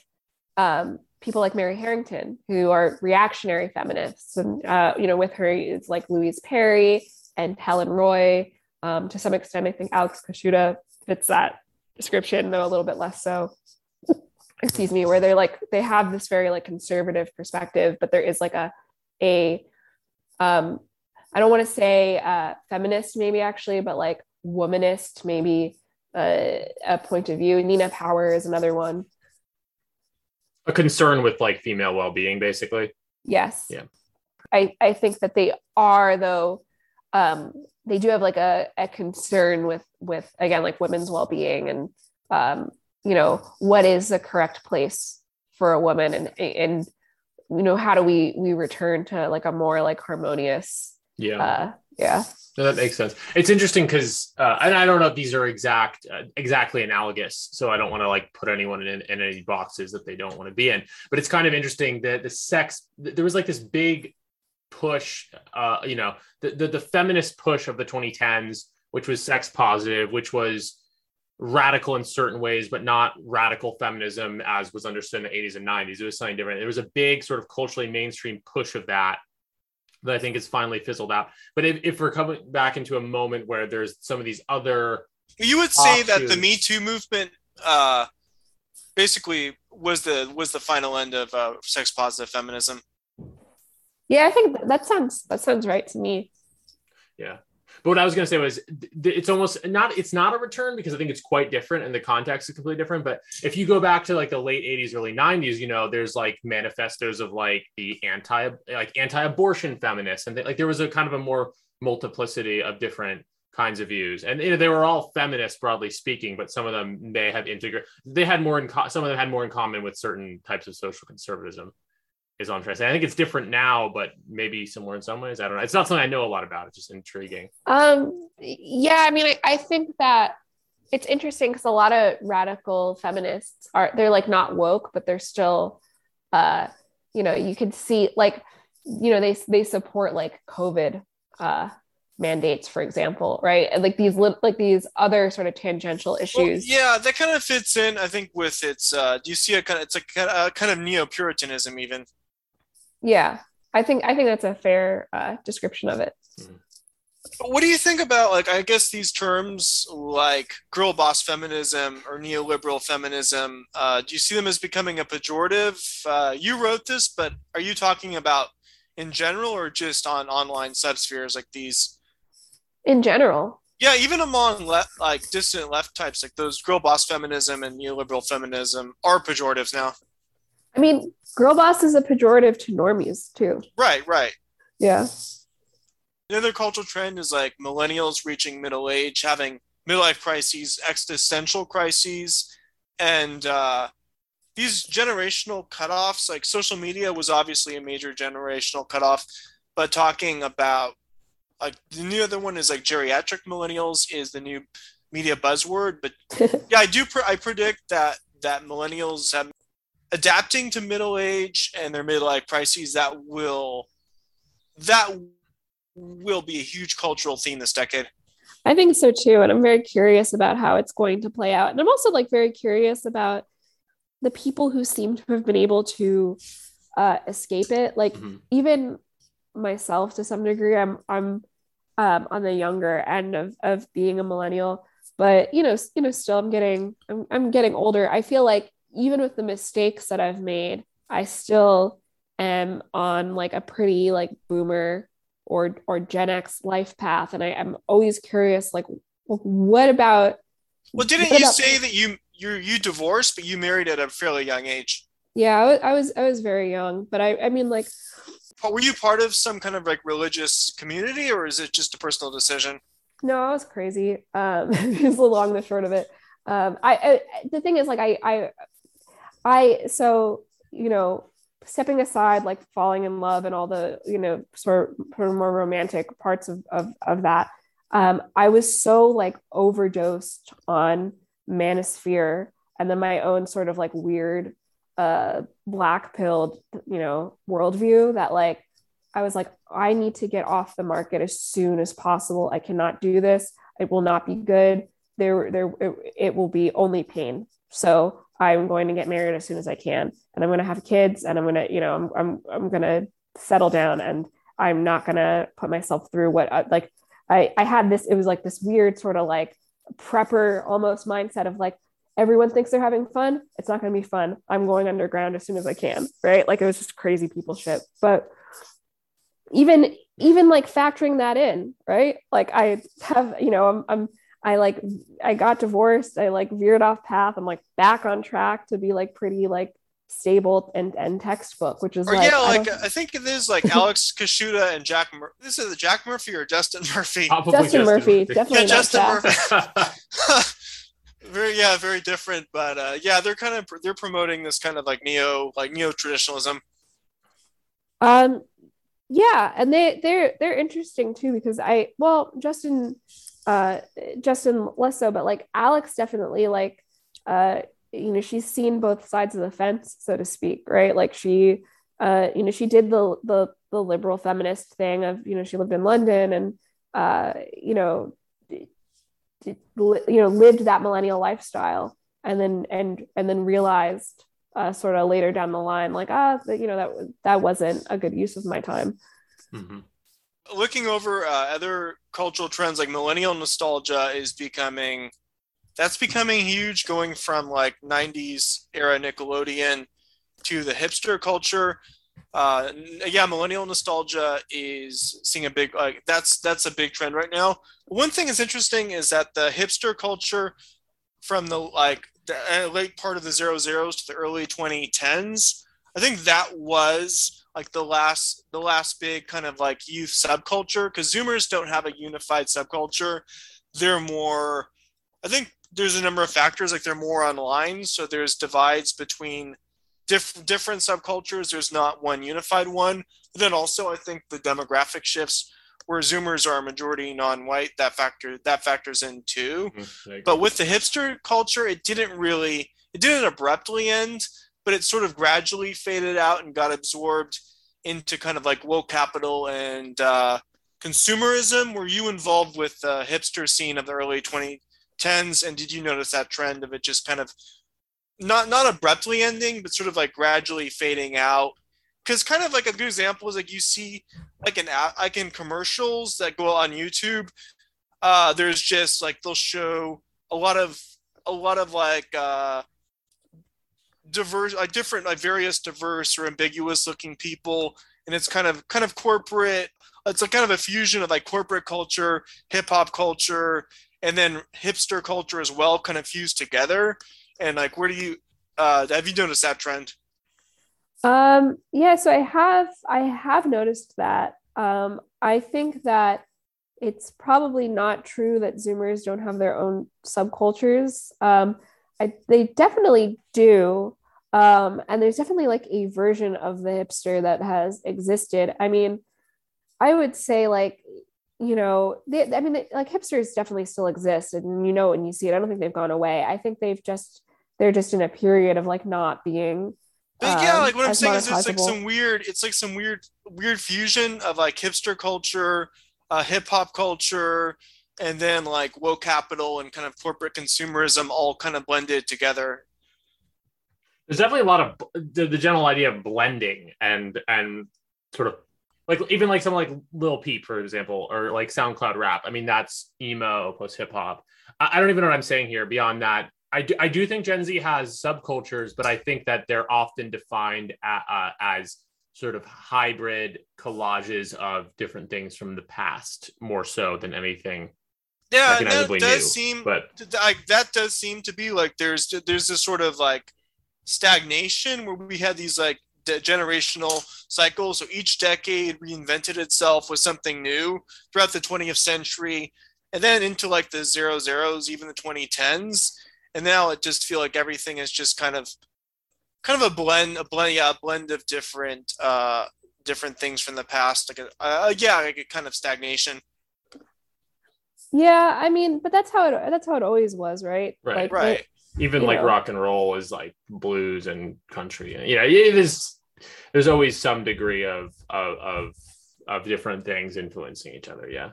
um, people like Mary Harrington, who are reactionary feminists. And, uh, you know, with her, it's like Louise Perry and Helen Roy. Um, to some extent, I think Alex Kosciuta fits that description, though a little bit less so. Excuse me, where they're like, they have this very like conservative perspective, but there is like a, a um, I don't want to say uh, feminist maybe actually, but like womanist maybe uh, a point of view. Nina Power is another one. A concern with like female well-being, basically. Yes. Yeah. I, I think that they are though. Um, they do have like a, a concern with, with again, like women's well-being and, um, you know, what is the correct place for a woman and, and, you know, how do we, we return to like a more like harmonious. Yeah. Uh, yeah. No, that makes sense. It's interesting because, uh, and I don't know if these are exact, uh, exactly analogous. So I don't want to like put anyone in, in any boxes that they don't want to be in. But it's kind of interesting that the sex, th- there was like this big push, uh, you know, the, the the feminist push of the twenty tens, which was sex positive, which was radical in certain ways, but not radical feminism as was understood in the eighties and nineties. It was something different. There was a big sort of culturally mainstream push of that. that I think has finally fizzled out. But if, if we're coming back into a moment where there's some of these other, you would say offshoots. That the Me Too movement uh, basically was the was the final end of uh, sex positive feminism. Yeah, I think that sounds that sounds right to me. Yeah. But what I was going to say was it's almost not, it's not a return because I think it's quite different and the context is completely different. But if you go back to like the late eighties, early nineties, you know, there's like manifestos of like the anti, like anti-abortion feminists. And they, like there was a kind of a more multiplicity of different kinds of views. And you know, they were all feminists, broadly speaking, but some of them may have integrated, they had more in, co- some of them had more in common with certain types of social conservatism. Is interesting. I think it's different now, but maybe similar in some ways. I don't know. It's not something I know a lot about. It's just intriguing. Um, yeah, I mean, I, I think that it's interesting because a lot of radical feminists are, they're like not woke, but they're still, uh, you know, you could see like, you know, they they support like COVID uh, mandates, for example, right? And like these li- like these other sort of tangential issues. Well, yeah, that kind of fits in, I think, with its. Uh, do you see a kind of it's like a kind of neo-Puritanism even. Yeah, I think I think that's a fair uh, description of it. What do you think about, like, I guess these terms like girl boss feminism or neoliberal feminism? Uh, do you see them as becoming a pejorative? Uh, you wrote this, but are you talking about in general or just on online subspheres like these? In general. Yeah, even among le- like dissident left types, like those girl boss feminism and neoliberal feminism are pejoratives now. I mean, girl boss is a pejorative to normies, too. Right, right. Yeah. Another cultural trend is like millennials reaching middle age, having midlife crises, existential crises. And uh, these generational cutoffs, like social media was obviously a major generational cutoff. But talking about, like, the new other one is like geriatric millennials is the new media buzzword. But yeah, I do, pre- I predict that that millennials have. Adapting to middle age and their midlife crises, that will that will be a huge cultural theme this decade. I think so too, and I'm very curious about how it's going to play out. And I'm also like very curious about the people who seem to have been able to uh, escape it. Like mm-hmm. even myself, to some degree, I'm I'm um, on the younger end of of being a millennial, but you know, you know, still I'm getting I'm, I'm getting older. I feel like. Even with the mistakes that I've made, I still am on like a pretty like boomer or, or Gen X life path. And I am always curious, like, what about, well, didn't you about- say that you, you, you divorced, but you married at a fairly young age? Yeah, I was, I was, I was very young, but I, I mean like, were you part of some kind of like religious community or is it just a personal decision? No, I was crazy. Um, it's along the short of it. Um, I, I, the thing is like, I, I, I, so, you know, stepping aside, like falling in love and all the, you know, sort of more romantic parts of, of, of that. Um, I was so like overdosed on manosphere and then my own sort of like weird, uh, black pilled, you know, worldview that like, I was like, I need to get off the market as soon as possible. I cannot do this. It will not be good. There, there, it, it will be only pain. So I'm going to get married as soon as I can, and I'm going to have kids, and I'm going to, you know, I'm, I'm, I'm going to settle down, and I'm not going to put myself through what, I, like, I, I had this, it was like this weird sort of like prepper almost mindset of like, everyone thinks they're having fun. It's not going to be fun. I'm going underground as soon as I can. Right. Like it was just crazy people shit, but even, even like factoring that in, right. Like I have, you know, I'm, I'm, I like, I got divorced. I like veered off path. I'm like back on track to be like pretty like stable and, and textbook, which is or like, yeah, like I, I think it is like Alex Kashuta and Jack. Mur- this is Jack Murphy or Justin Murphy. Justin, Justin Murphy, Murphy. Definitely yeah, Justin Murphy. very yeah, very different. But uh, yeah, they're kind of they're promoting this kind of like neo like neo traditionalism. Um, yeah, and they they're they're interesting too because I well Justin. uh Justin less so, but like Alex definitely like uh you know she's seen both sides of the fence, so to speak, right? Like she uh you know she did the the the liberal feminist thing of you know she lived in London and uh you know d- d- li- you know lived that millennial lifestyle and then and and then realized uh sort of later down the line like ah you know that that wasn't a good use of my time. Mm-hmm. looking over uh, other cultural trends, like millennial nostalgia is becoming, that's becoming huge, going from like nineties era Nickelodeon to the hipster culture. Uh, yeah, millennial nostalgia is seeing a big, like that's, that's a big trend right now. One thing that's interesting is that the hipster culture from the, like the late part of the zero zeros to the early twenty tens, I think that was like the last, the last big kind of like youth subculture, because Zoomers don't have a unified subculture. They're more, I think there's a number of factors, like they're more online. So there's divides between diff- different subcultures. There's not one unified one. But then also I think the demographic shifts where Zoomers are a majority non-white, that factor, that factors in too. Mm, but with the hipster culture, it didn't really, it didn't abruptly end, but it sort of gradually faded out and got absorbed into kind of like woke capital and uh, consumerism. Were you involved with the hipster scene of the early twenty tens? And did you notice that trend of it just kind of not, not abruptly ending, but sort of like gradually fading out? Cause kind of like a good example is like, you see like an, like in commercials that go on YouTube, uh, there's just like, they'll show a lot of, a lot of like, uh, diverse, like different, like various diverse or ambiguous looking people, and it's kind of kind of corporate. It's like kind of a fusion of like corporate culture, hip hop culture, and then hipster culture as well, kind of fused together. And like, where do you uh have you noticed that trend? Um yeah, so I have I have noticed that. Um I think that it's probably not true that Zoomers don't have their own subcultures. Um I, they definitely do. Um, and there's definitely like a version of the hipster that has existed. I mean, I would say like, you know, they, I mean, they, like hipsters definitely still exist, and you know, when you see it, I don't think they've gone away. I think they've just, they're just in a period of like not being. But um, yeah, like what I'm saying is it's like some weird, it's like some weird, weird fusion of like hipster culture, uh, hip hop culture, and then like woke capital and kind of corporate consumerism all kind of blended together. There's definitely a lot of the, the general idea of blending and, and sort of like, even like something like Lil Peep, for example, or like SoundCloud Rap. I mean, that's emo plus hip hop. I, I don't even know what I'm saying here beyond that. I do, I do think Gen Z has subcultures, but I think that they're often defined a, uh, as sort of hybrid collages of different things from the past, more so than anything. Yeah, that does new, seem but like that does seem to be like there's there's this sort of like stagnation where we had these like de- generational cycles. So each decade reinvented itself with something new throughout the twentieth century, and then into like the zero zeros, even the twenty tens, and now it just feel like everything is just kind of kind of a blend, a blend, yeah, a blend of different uh, different things from the past. Like a, uh, yeah, like a kind of stagnation. Yeah, I mean, but that's how it that's how it always was, right? Right, like, right. It, Even like know. Rock and roll is like blues and country. Yeah, it is. There's always some degree of of of, of different things influencing each other. Yeah.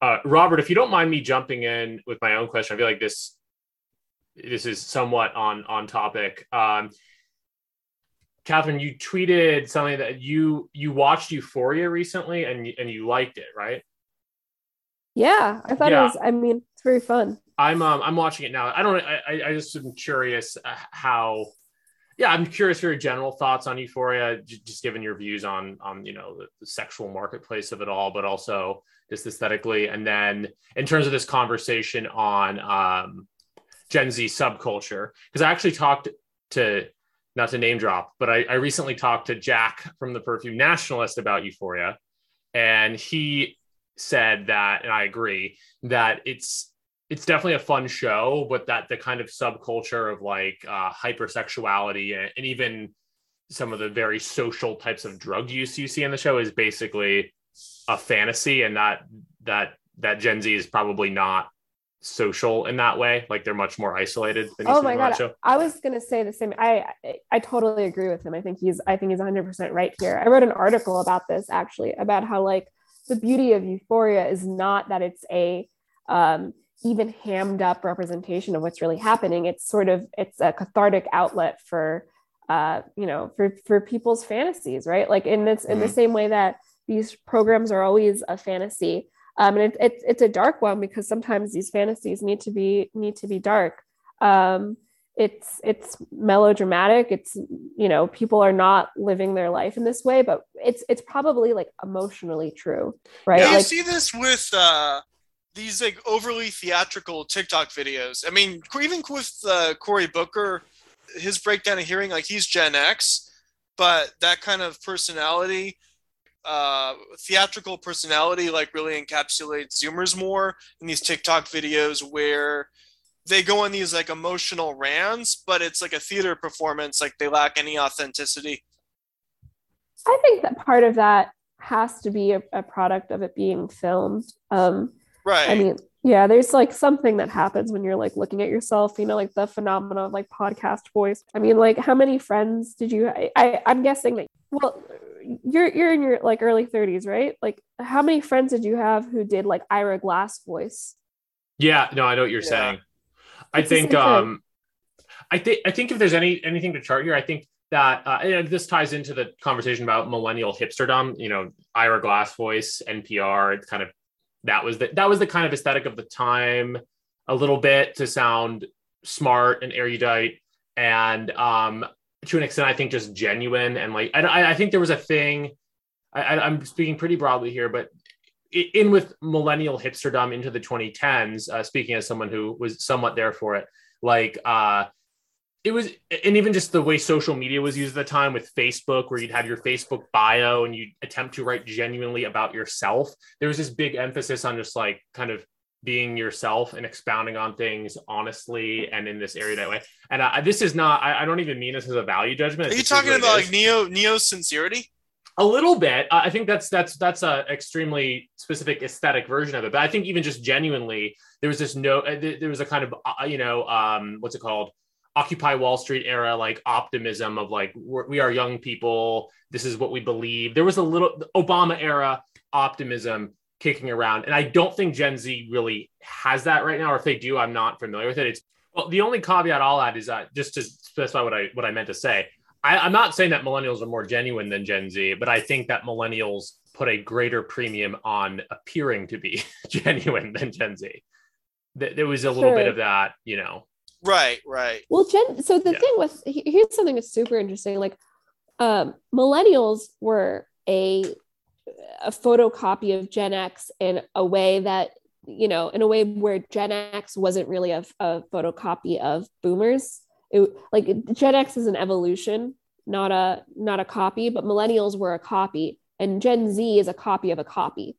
Uh, Robert, if you don't mind me jumping in with my own question, I feel like this this is somewhat on on topic. Um, Katherine, you tweeted something that you you watched Euphoria recently, and and you liked it, right? Yeah, I thought yeah. it was, I mean, it's very fun. I'm um, I'm watching it now. I don't, I, I just am curious how, yeah, I'm curious for your general thoughts on Euphoria, just given your views on, on you know, the, the sexual marketplace of it all, but also just aesthetically. And then in terms of this conversation on um, Gen Z subculture, because I actually talked to, not to name drop, but I, I recently talked to Jack from the Perfume Nationalist about Euphoria, and he said that, and I agree, that it's it's definitely a fun show, but that the kind of subculture of like uh, hypersexuality and, and even some of the very social types of drug use you see in the show is basically a fantasy, and that that that Gen Z is probably not social in that way. Like they're much more isolated than you oh see my in God. Show. I was gonna say the same. I, I I totally agree with him. I think he's I think he's one hundred percent right here. I wrote an article about this actually, about how like the beauty of Euphoria is not that it's a um, even hammed up representation of what's really happening. It's sort of, it's a cathartic outlet for, uh, you know, for, for people's fantasies, right? Like in this, in the same way that these programs are always a fantasy. Um, and it, it, it's a dark one because sometimes these fantasies need to be need to be dark. Um, it's it's melodramatic. It's, you know, people are not living their life in this way, but it's it's probably like emotionally true, right? Yeah, like, you see this with uh, these like overly theatrical TikTok videos. I mean, even with uh, Cory Booker, his breakdown of hearing, like he's Gen X, but that kind of personality. Uh, theatrical personality like really encapsulates Zoomers more in these TikTok videos where they go on these like emotional rants, but it's like a theater performance, like they lack any authenticity. I think that part of that has to be a, a product of it being filmed. Um, right. I mean, yeah, there's like something that happens when you're like looking at yourself, you know, like the phenomenon of like podcast voice. I mean, like how many friends did you, I, I, I'm guessing that, well, You're you're in your like early thirties, right? Like, how many friends did you have who did like Ira Glass voice? Yeah, no, I know what you're yeah. saying. I it's think um, I think I think if there's any anything to chart here, I think that uh, and this ties into the conversation about millennial hipsterdom. You know, Ira Glass voice, N P R. It's kind of that was the that was the kind of aesthetic of the time, a little bit to sound smart and erudite, and um. to an extent, I think just genuine. And like, I, I think there was a thing, I, I'm speaking pretty broadly here, but in with millennial hipsterdom into the twenty tens, uh, speaking as someone who was somewhat there for it, like uh, it was, and even just the way social media was used at the time with Facebook, where you'd have your Facebook bio and you'd attempt to write genuinely about yourself. There was this big emphasis on just like kind of being yourself and expounding on things honestly and in this area that way. And I, this is not, I, I don't even mean this as a value judgment. Are you talking about like neo, neo sincerity? A little bit. Uh, I think that's, that's, that's a extremely specific aesthetic version of it. But I think even just genuinely, there was this no, uh, there was a kind of, uh, you know, um, what's it called? Occupy Wall Street era, like optimism of like, we're, we are young people. This is what we believe. There was a little Obama era optimism kicking around. And I don't think Gen Z really has that right now, or if they do, I'm not familiar with it. It's well, the only caveat I'll add is uh, just to specify what I what I meant to say. I, I'm not saying that millennials are more genuine than Gen Z, but I think that millennials put a greater premium on appearing to be genuine than Gen Z. Th- there was a little sure. bit of that, you know. Right, right. Well, Gen. So the yeah. thing with here's something that's super interesting. Like um, millennials were a a photocopy of Gen X in a way that, you know, in a way where Gen X wasn't really a, a photocopy of boomers. It, like Gen X is an evolution, not a, not a copy, but millennials were a copy and Gen Z is a copy of a copy.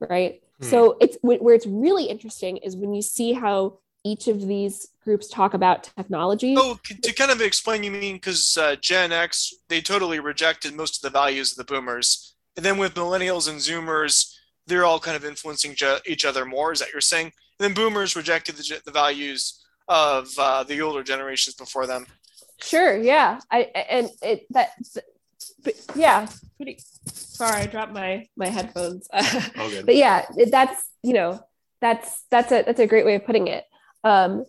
Right. Hmm. So it's where it's really interesting is when you see how each of these groups talk about technology. Oh, to kind of explain, you mean, cause uh, Gen X, they totally rejected most of the values of the boomers. And then with millennials and Zoomers, they're all kind of influencing ju- each other more. Is that you're saying? And then boomers rejected the, the values of uh, the older generations before them. Sure. Yeah. I and it that. But yeah. Pretty. Sorry, I dropped my my headphones. All good. But yeah, that's you know that's that's a that's a great way of putting it. Um,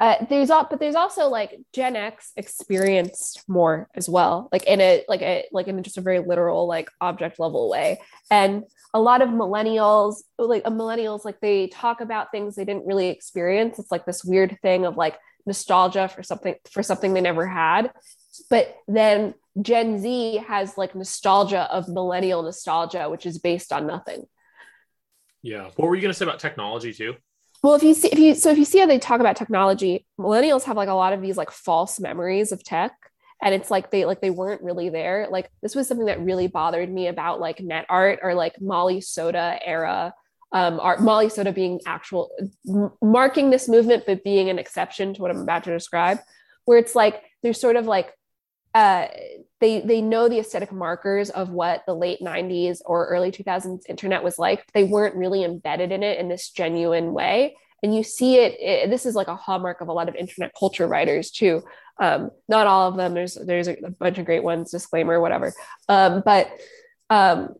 uh, there's all, but there's also like Gen X experienced more as well, like in a, like a, like in just a very literal, like object level way. And a lot of millennials, like millennials, like they talk about things they didn't really experience. It's like this weird thing of like nostalgia for something, for something they never had. But then Gen Z has like nostalgia of millennial nostalgia, which is based on nothing. Yeah. What were you going to say about technology too? Well, if you see, if you, so if you see how they talk about technology, millennials have like a lot of these like false memories of tech, and it's like, they, like they weren't really there. Like this was something that really bothered me about like net art or like Molly Soda era, um, art, Molly Soda being actual m- marking this movement, but being an exception to what I'm about to describe, where it's like, they're sort of like, uh, they, they know the aesthetic markers of what the late nineties or early two thousands internet was like. They weren't really embedded in it in this genuine way. And you see it, it this is like a hallmark of a lot of internet culture writers too. Um, not all of them, there's, there's a bunch of great ones, disclaimer, whatever. Um, but um,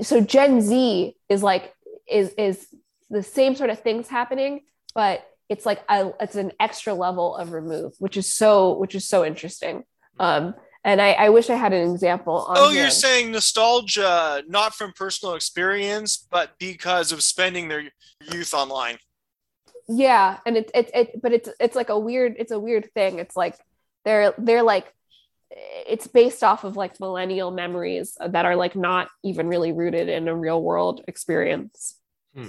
so Gen Z is like, is, is the same sort of things happening, but it's like, a, it's an extra level of remove, which is so, which is so interesting. Um, And I, I wish I had an example on Oh, here. You're saying nostalgia, not from personal experience, but because of spending their youth online. Yeah. And it's, it's, it, but it's, it's like a weird, it's a weird thing. It's like, they're, they're like, it's based off of like millennial memories that are like not even really rooted in a real world experience. Hmm.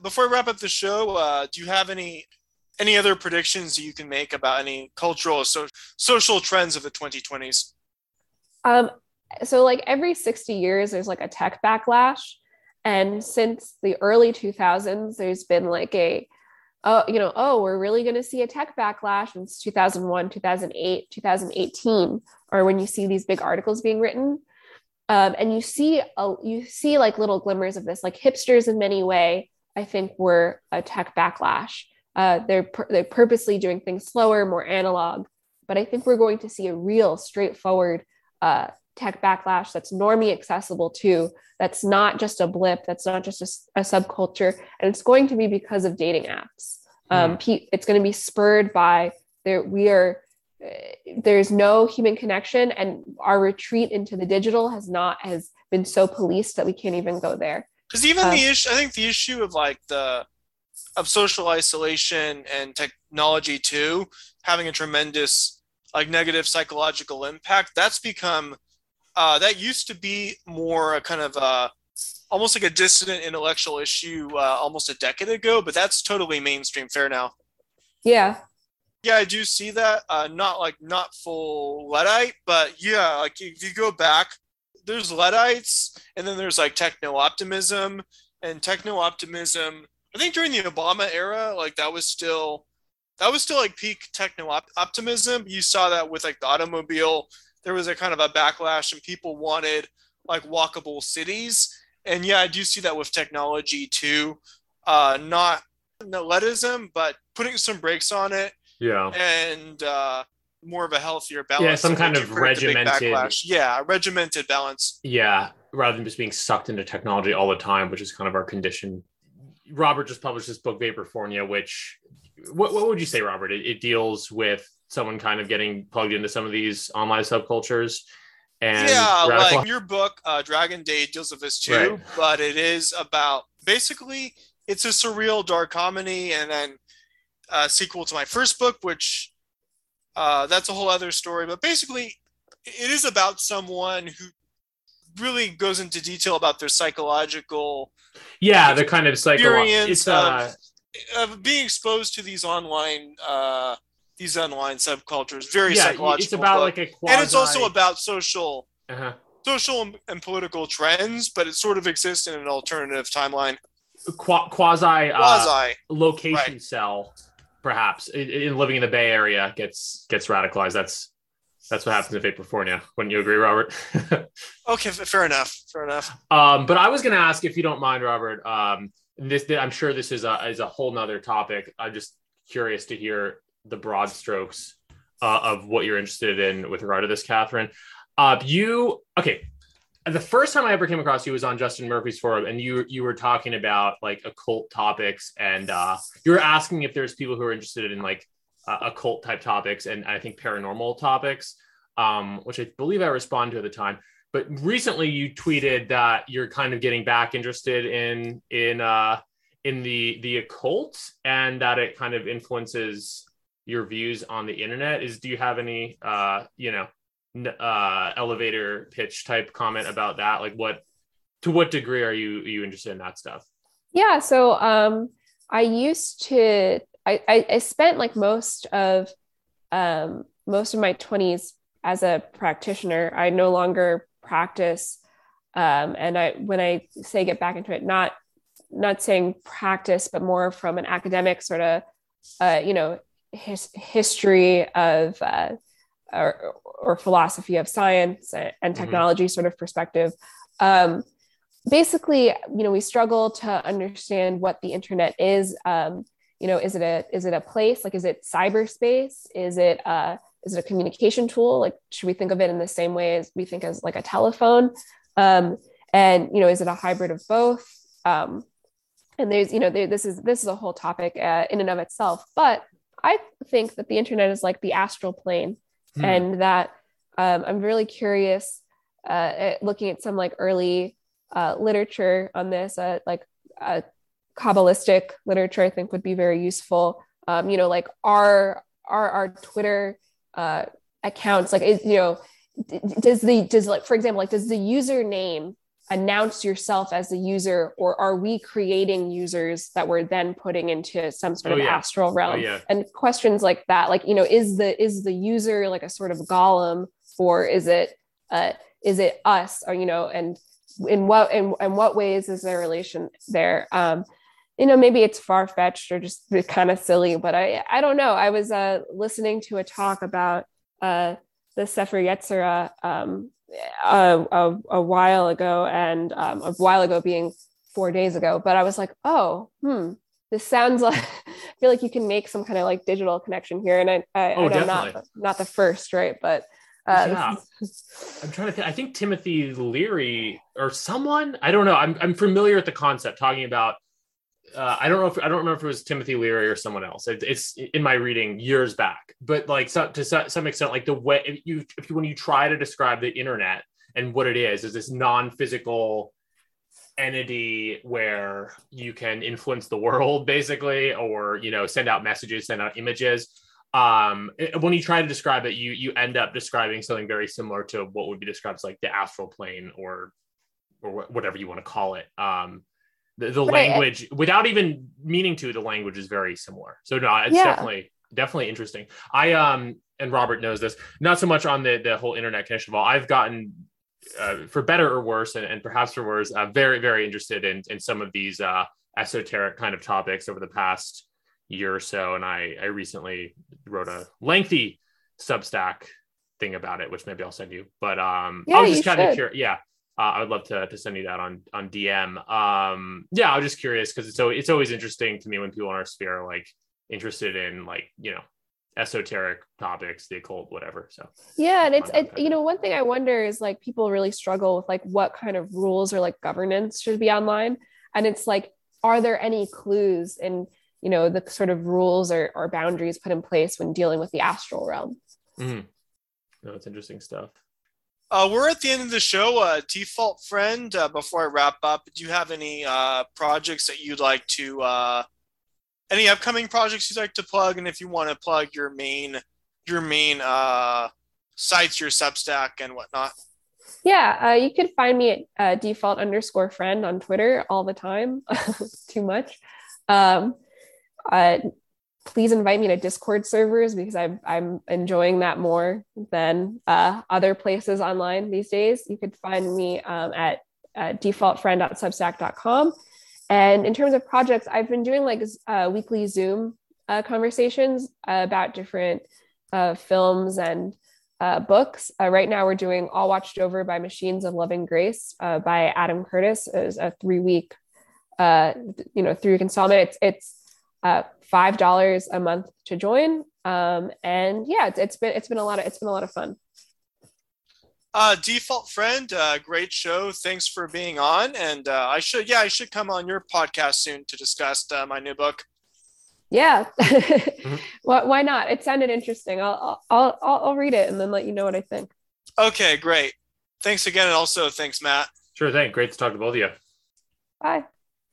Before we wrap up the show, uh, do you have any, any other predictions you can make about any cultural or so- social trends of the twenty twenties? Um, so like every sixty years, there's like a tech backlash. And since the early two thousands, there's been like a, oh, you know, oh, we're really going to see a tech backlash in two thousand one, two thousand eight, two thousand eighteen, or when you see these big articles being written. Um, and you see, a, you see like little glimmers of this, like hipsters in many ways, I think, were a tech backlash. Uh, they're pur- they're purposely doing things slower, more analog. But I think we're going to see a real straightforward uh, tech backlash that's normie accessible too. That's not just a blip. That's not just a, a subculture. And it's going to be because of dating apps. Um, mm. pe- it's going to be spurred by there. We are uh, there's no human connection, and our retreat into the digital has not has been so policed that we can't even go there. Because even um, the issue, I think the issue of like the of social isolation and technology too, having a tremendous like negative psychological impact, that's become, uh, that used to be more a kind of uh, almost like a dissident intellectual issue uh, almost a decade ago, but that's totally mainstream fare now. Yeah. Yeah, I do see that. Uh, not like, not full Luddite, but yeah, like if you go back, there's Luddites, and then there's like techno-optimism, and techno-optimism, I think during the Obama era, like that was still, that was still like peak techno-optimism. You saw that with like the automobile, there was a kind of a backlash and people wanted like walkable cities. And yeah, I do see that with technology too. Uh, not Luddism, but putting some brakes on it. Yeah. And, uh, more of a healthier balance. Yeah, some kind of regimented yeah regimented balance yeah rather than just being sucked into technology all the time, which is kind of our condition. Robert just published this book Vaporfornia, which what, what would you say, Robert, it, it deals with someone kind of getting plugged into some of these online subcultures and yeah radical- like your book uh Dragon Day deals with this too, right? But it is about basically it's a surreal dark comedy, and then a sequel to my first book, which Uh, that's a whole other story, but basically it is about someone who really goes into detail about their psychological yeah the kind of psychological experience uh... of, of being exposed to these online uh, these online subcultures. Very yeah, psychological. It's about book. Like a quasi- and it's also about social uh-huh. social and, and political trends, but it sort of exists in an alternative timeline. Qu- quasi uh, quasi location right. cell. Perhaps in living in the Bay Area gets gets radicalized. That's that's what happens in Vaporfornia. Wouldn't you agree, Robert? Okay, fair enough. Fair enough. Um, but I was going to ask, if you don't mind, Robert. Um, this I'm sure this is a is a whole nother topic. I'm just curious to hear the broad strokes uh, of what you're interested in with regard to this, Catherine. Uh, you okay? The first time I ever came across you was on Justin Murphy's forum, and you you were talking about like occult topics, and uh, you were asking if there's people who are interested in like uh, occult type topics, and I think paranormal topics, um, which I believe I responded to at the time. But recently, you tweeted that you're kind of getting back interested in in uh, in the the occult, and that it kind of influences your views on the internet. Is do you have any uh, you know? uh elevator pitch type comment about that, like what to what degree are you are you interested in that stuff? Yeah, so um I used to I, I I spent like most of um most of my twenties as a practitioner. I no longer practice, um and I when I say get back into it, not not saying practice, but more from an academic sort of uh you know his, history of uh Or, or philosophy of science and technology, mm-hmm. sort of perspective. Um, basically, you know, we struggle to understand what the internet is. Um, you know, is it a is it a place? Like, is it cyberspace? Is it uh, is it a communication tool? Like, should we think of it in the same way as we think as like a telephone? Um, and you know, is it a hybrid of both? Um, and there's you know, there, this is this is a whole topic uh, in and of itself. But I think that the internet is like the astral plane. Hmm. And that Um, I'm really curious, uh, at looking at some like early uh, literature on this, uh, like uh, Kabbalistic literature, I think would be very useful. Um, you know, like our our, our Twitter uh, accounts, like, is, you know, does the, does like, for example, like, does the username announce yourself as the user, or are we creating users that we're then putting into some sort oh, of yeah. astral realm? Oh, yeah. And questions like that, like, you know, is the, is the user like a sort of golem, or is it, uh, is it us, or, you know, and in what, in, in what ways is there relation there? Um, you know, maybe it's far-fetched or just kind of silly, but I, I don't know. I was uh, listening to a talk about uh, the Sefer Yetzirah, um, A, a, a while ago and um, a while ago being four days ago, but I was like, oh, hmm, this sounds like, I feel like you can make some kind of like digital connection here. And I, I, oh, I don't know, not, not the first, right? But uh, yeah. I'm trying to think, I think Timothy Leary or someone, I don't know. I'm I'm familiar with the concept talking about, uh, I don't know if, I don't remember if it was Timothy Leary or someone else. It, it's in my reading years back, but like so, to so, some extent, like the way if you, if you, when you try to describe the internet and what it is, is this non-physical entity where you can influence the world basically, or, you know, send out messages, send out images. Um, when you try to describe it, you, you end up describing something very similar to what would be described as like the astral plane or, or whatever you want to call it. Um, The, the language, I, without even meaning to, the language is very similar. So no, it's yeah. definitely, definitely interesting. I, um, and Robert knows this, not so much on the, the whole internet connection of all. I've gotten, uh, for better or worse, and, and perhaps for worse, uh, very, very interested in, in some of these uh, esoteric kind of topics over the past year or so. And I, I recently wrote a lengthy Substack thing about it, which maybe I'll send you. But um, yeah, I was just kind of curious. Yeah. Uh, I would love to, to send you that on, on D M. Um, yeah, I was just curious because it's, so, it's always interesting to me when people in our sphere are like interested in like, you know, esoteric topics, the occult, whatever. So yeah, and it's, it, you know, one thing I wonder is like people really struggle with like what kind of rules or like governance should be online. And it's like, are there any clues in, you know, the sort of rules or, or boundaries put in place when dealing with the astral realm? Mm-hmm. No, it's interesting stuff. Uh, we're at the end of the show. Uh, Default Friend, uh, before I wrap up, do you have any uh, projects that you'd like to, uh, any upcoming projects you'd like to plug? And if you want to plug your main, your main uh, sites, your Substack and whatnot. Yeah, uh, you can find me at uh, default underscore friend on Twitter all the time. Too much. Um, uh, Please invite me to Discord servers because I'm I'm enjoying that more than uh, other places online these days. You could find me um, at uh, default friend dot substack dot com. And in terms of projects, I've been doing like uh, weekly Zoom uh, conversations about different uh, films and uh, books. Uh, right now, we're doing All Watched Over by Machines of Love and Grace uh, by Adam Curtis. It was a three week, uh, you know, three week installment. It's it's Uh, five dollars a month to join, um, and yeah, it's, it's been it's been a lot of it's been a lot of fun. Uh, Default Friend, uh, great show. Thanks for being on, and uh, I should yeah I should come on your podcast soon to discuss uh, my new book. Yeah, mm-hmm. Well, why not? It sounded interesting. I'll I'll I'll I'll read it and then let you know what I think. Okay, great. Thanks again, and also thanks, Matt. Sure thing. Great to talk to both of you. Bye.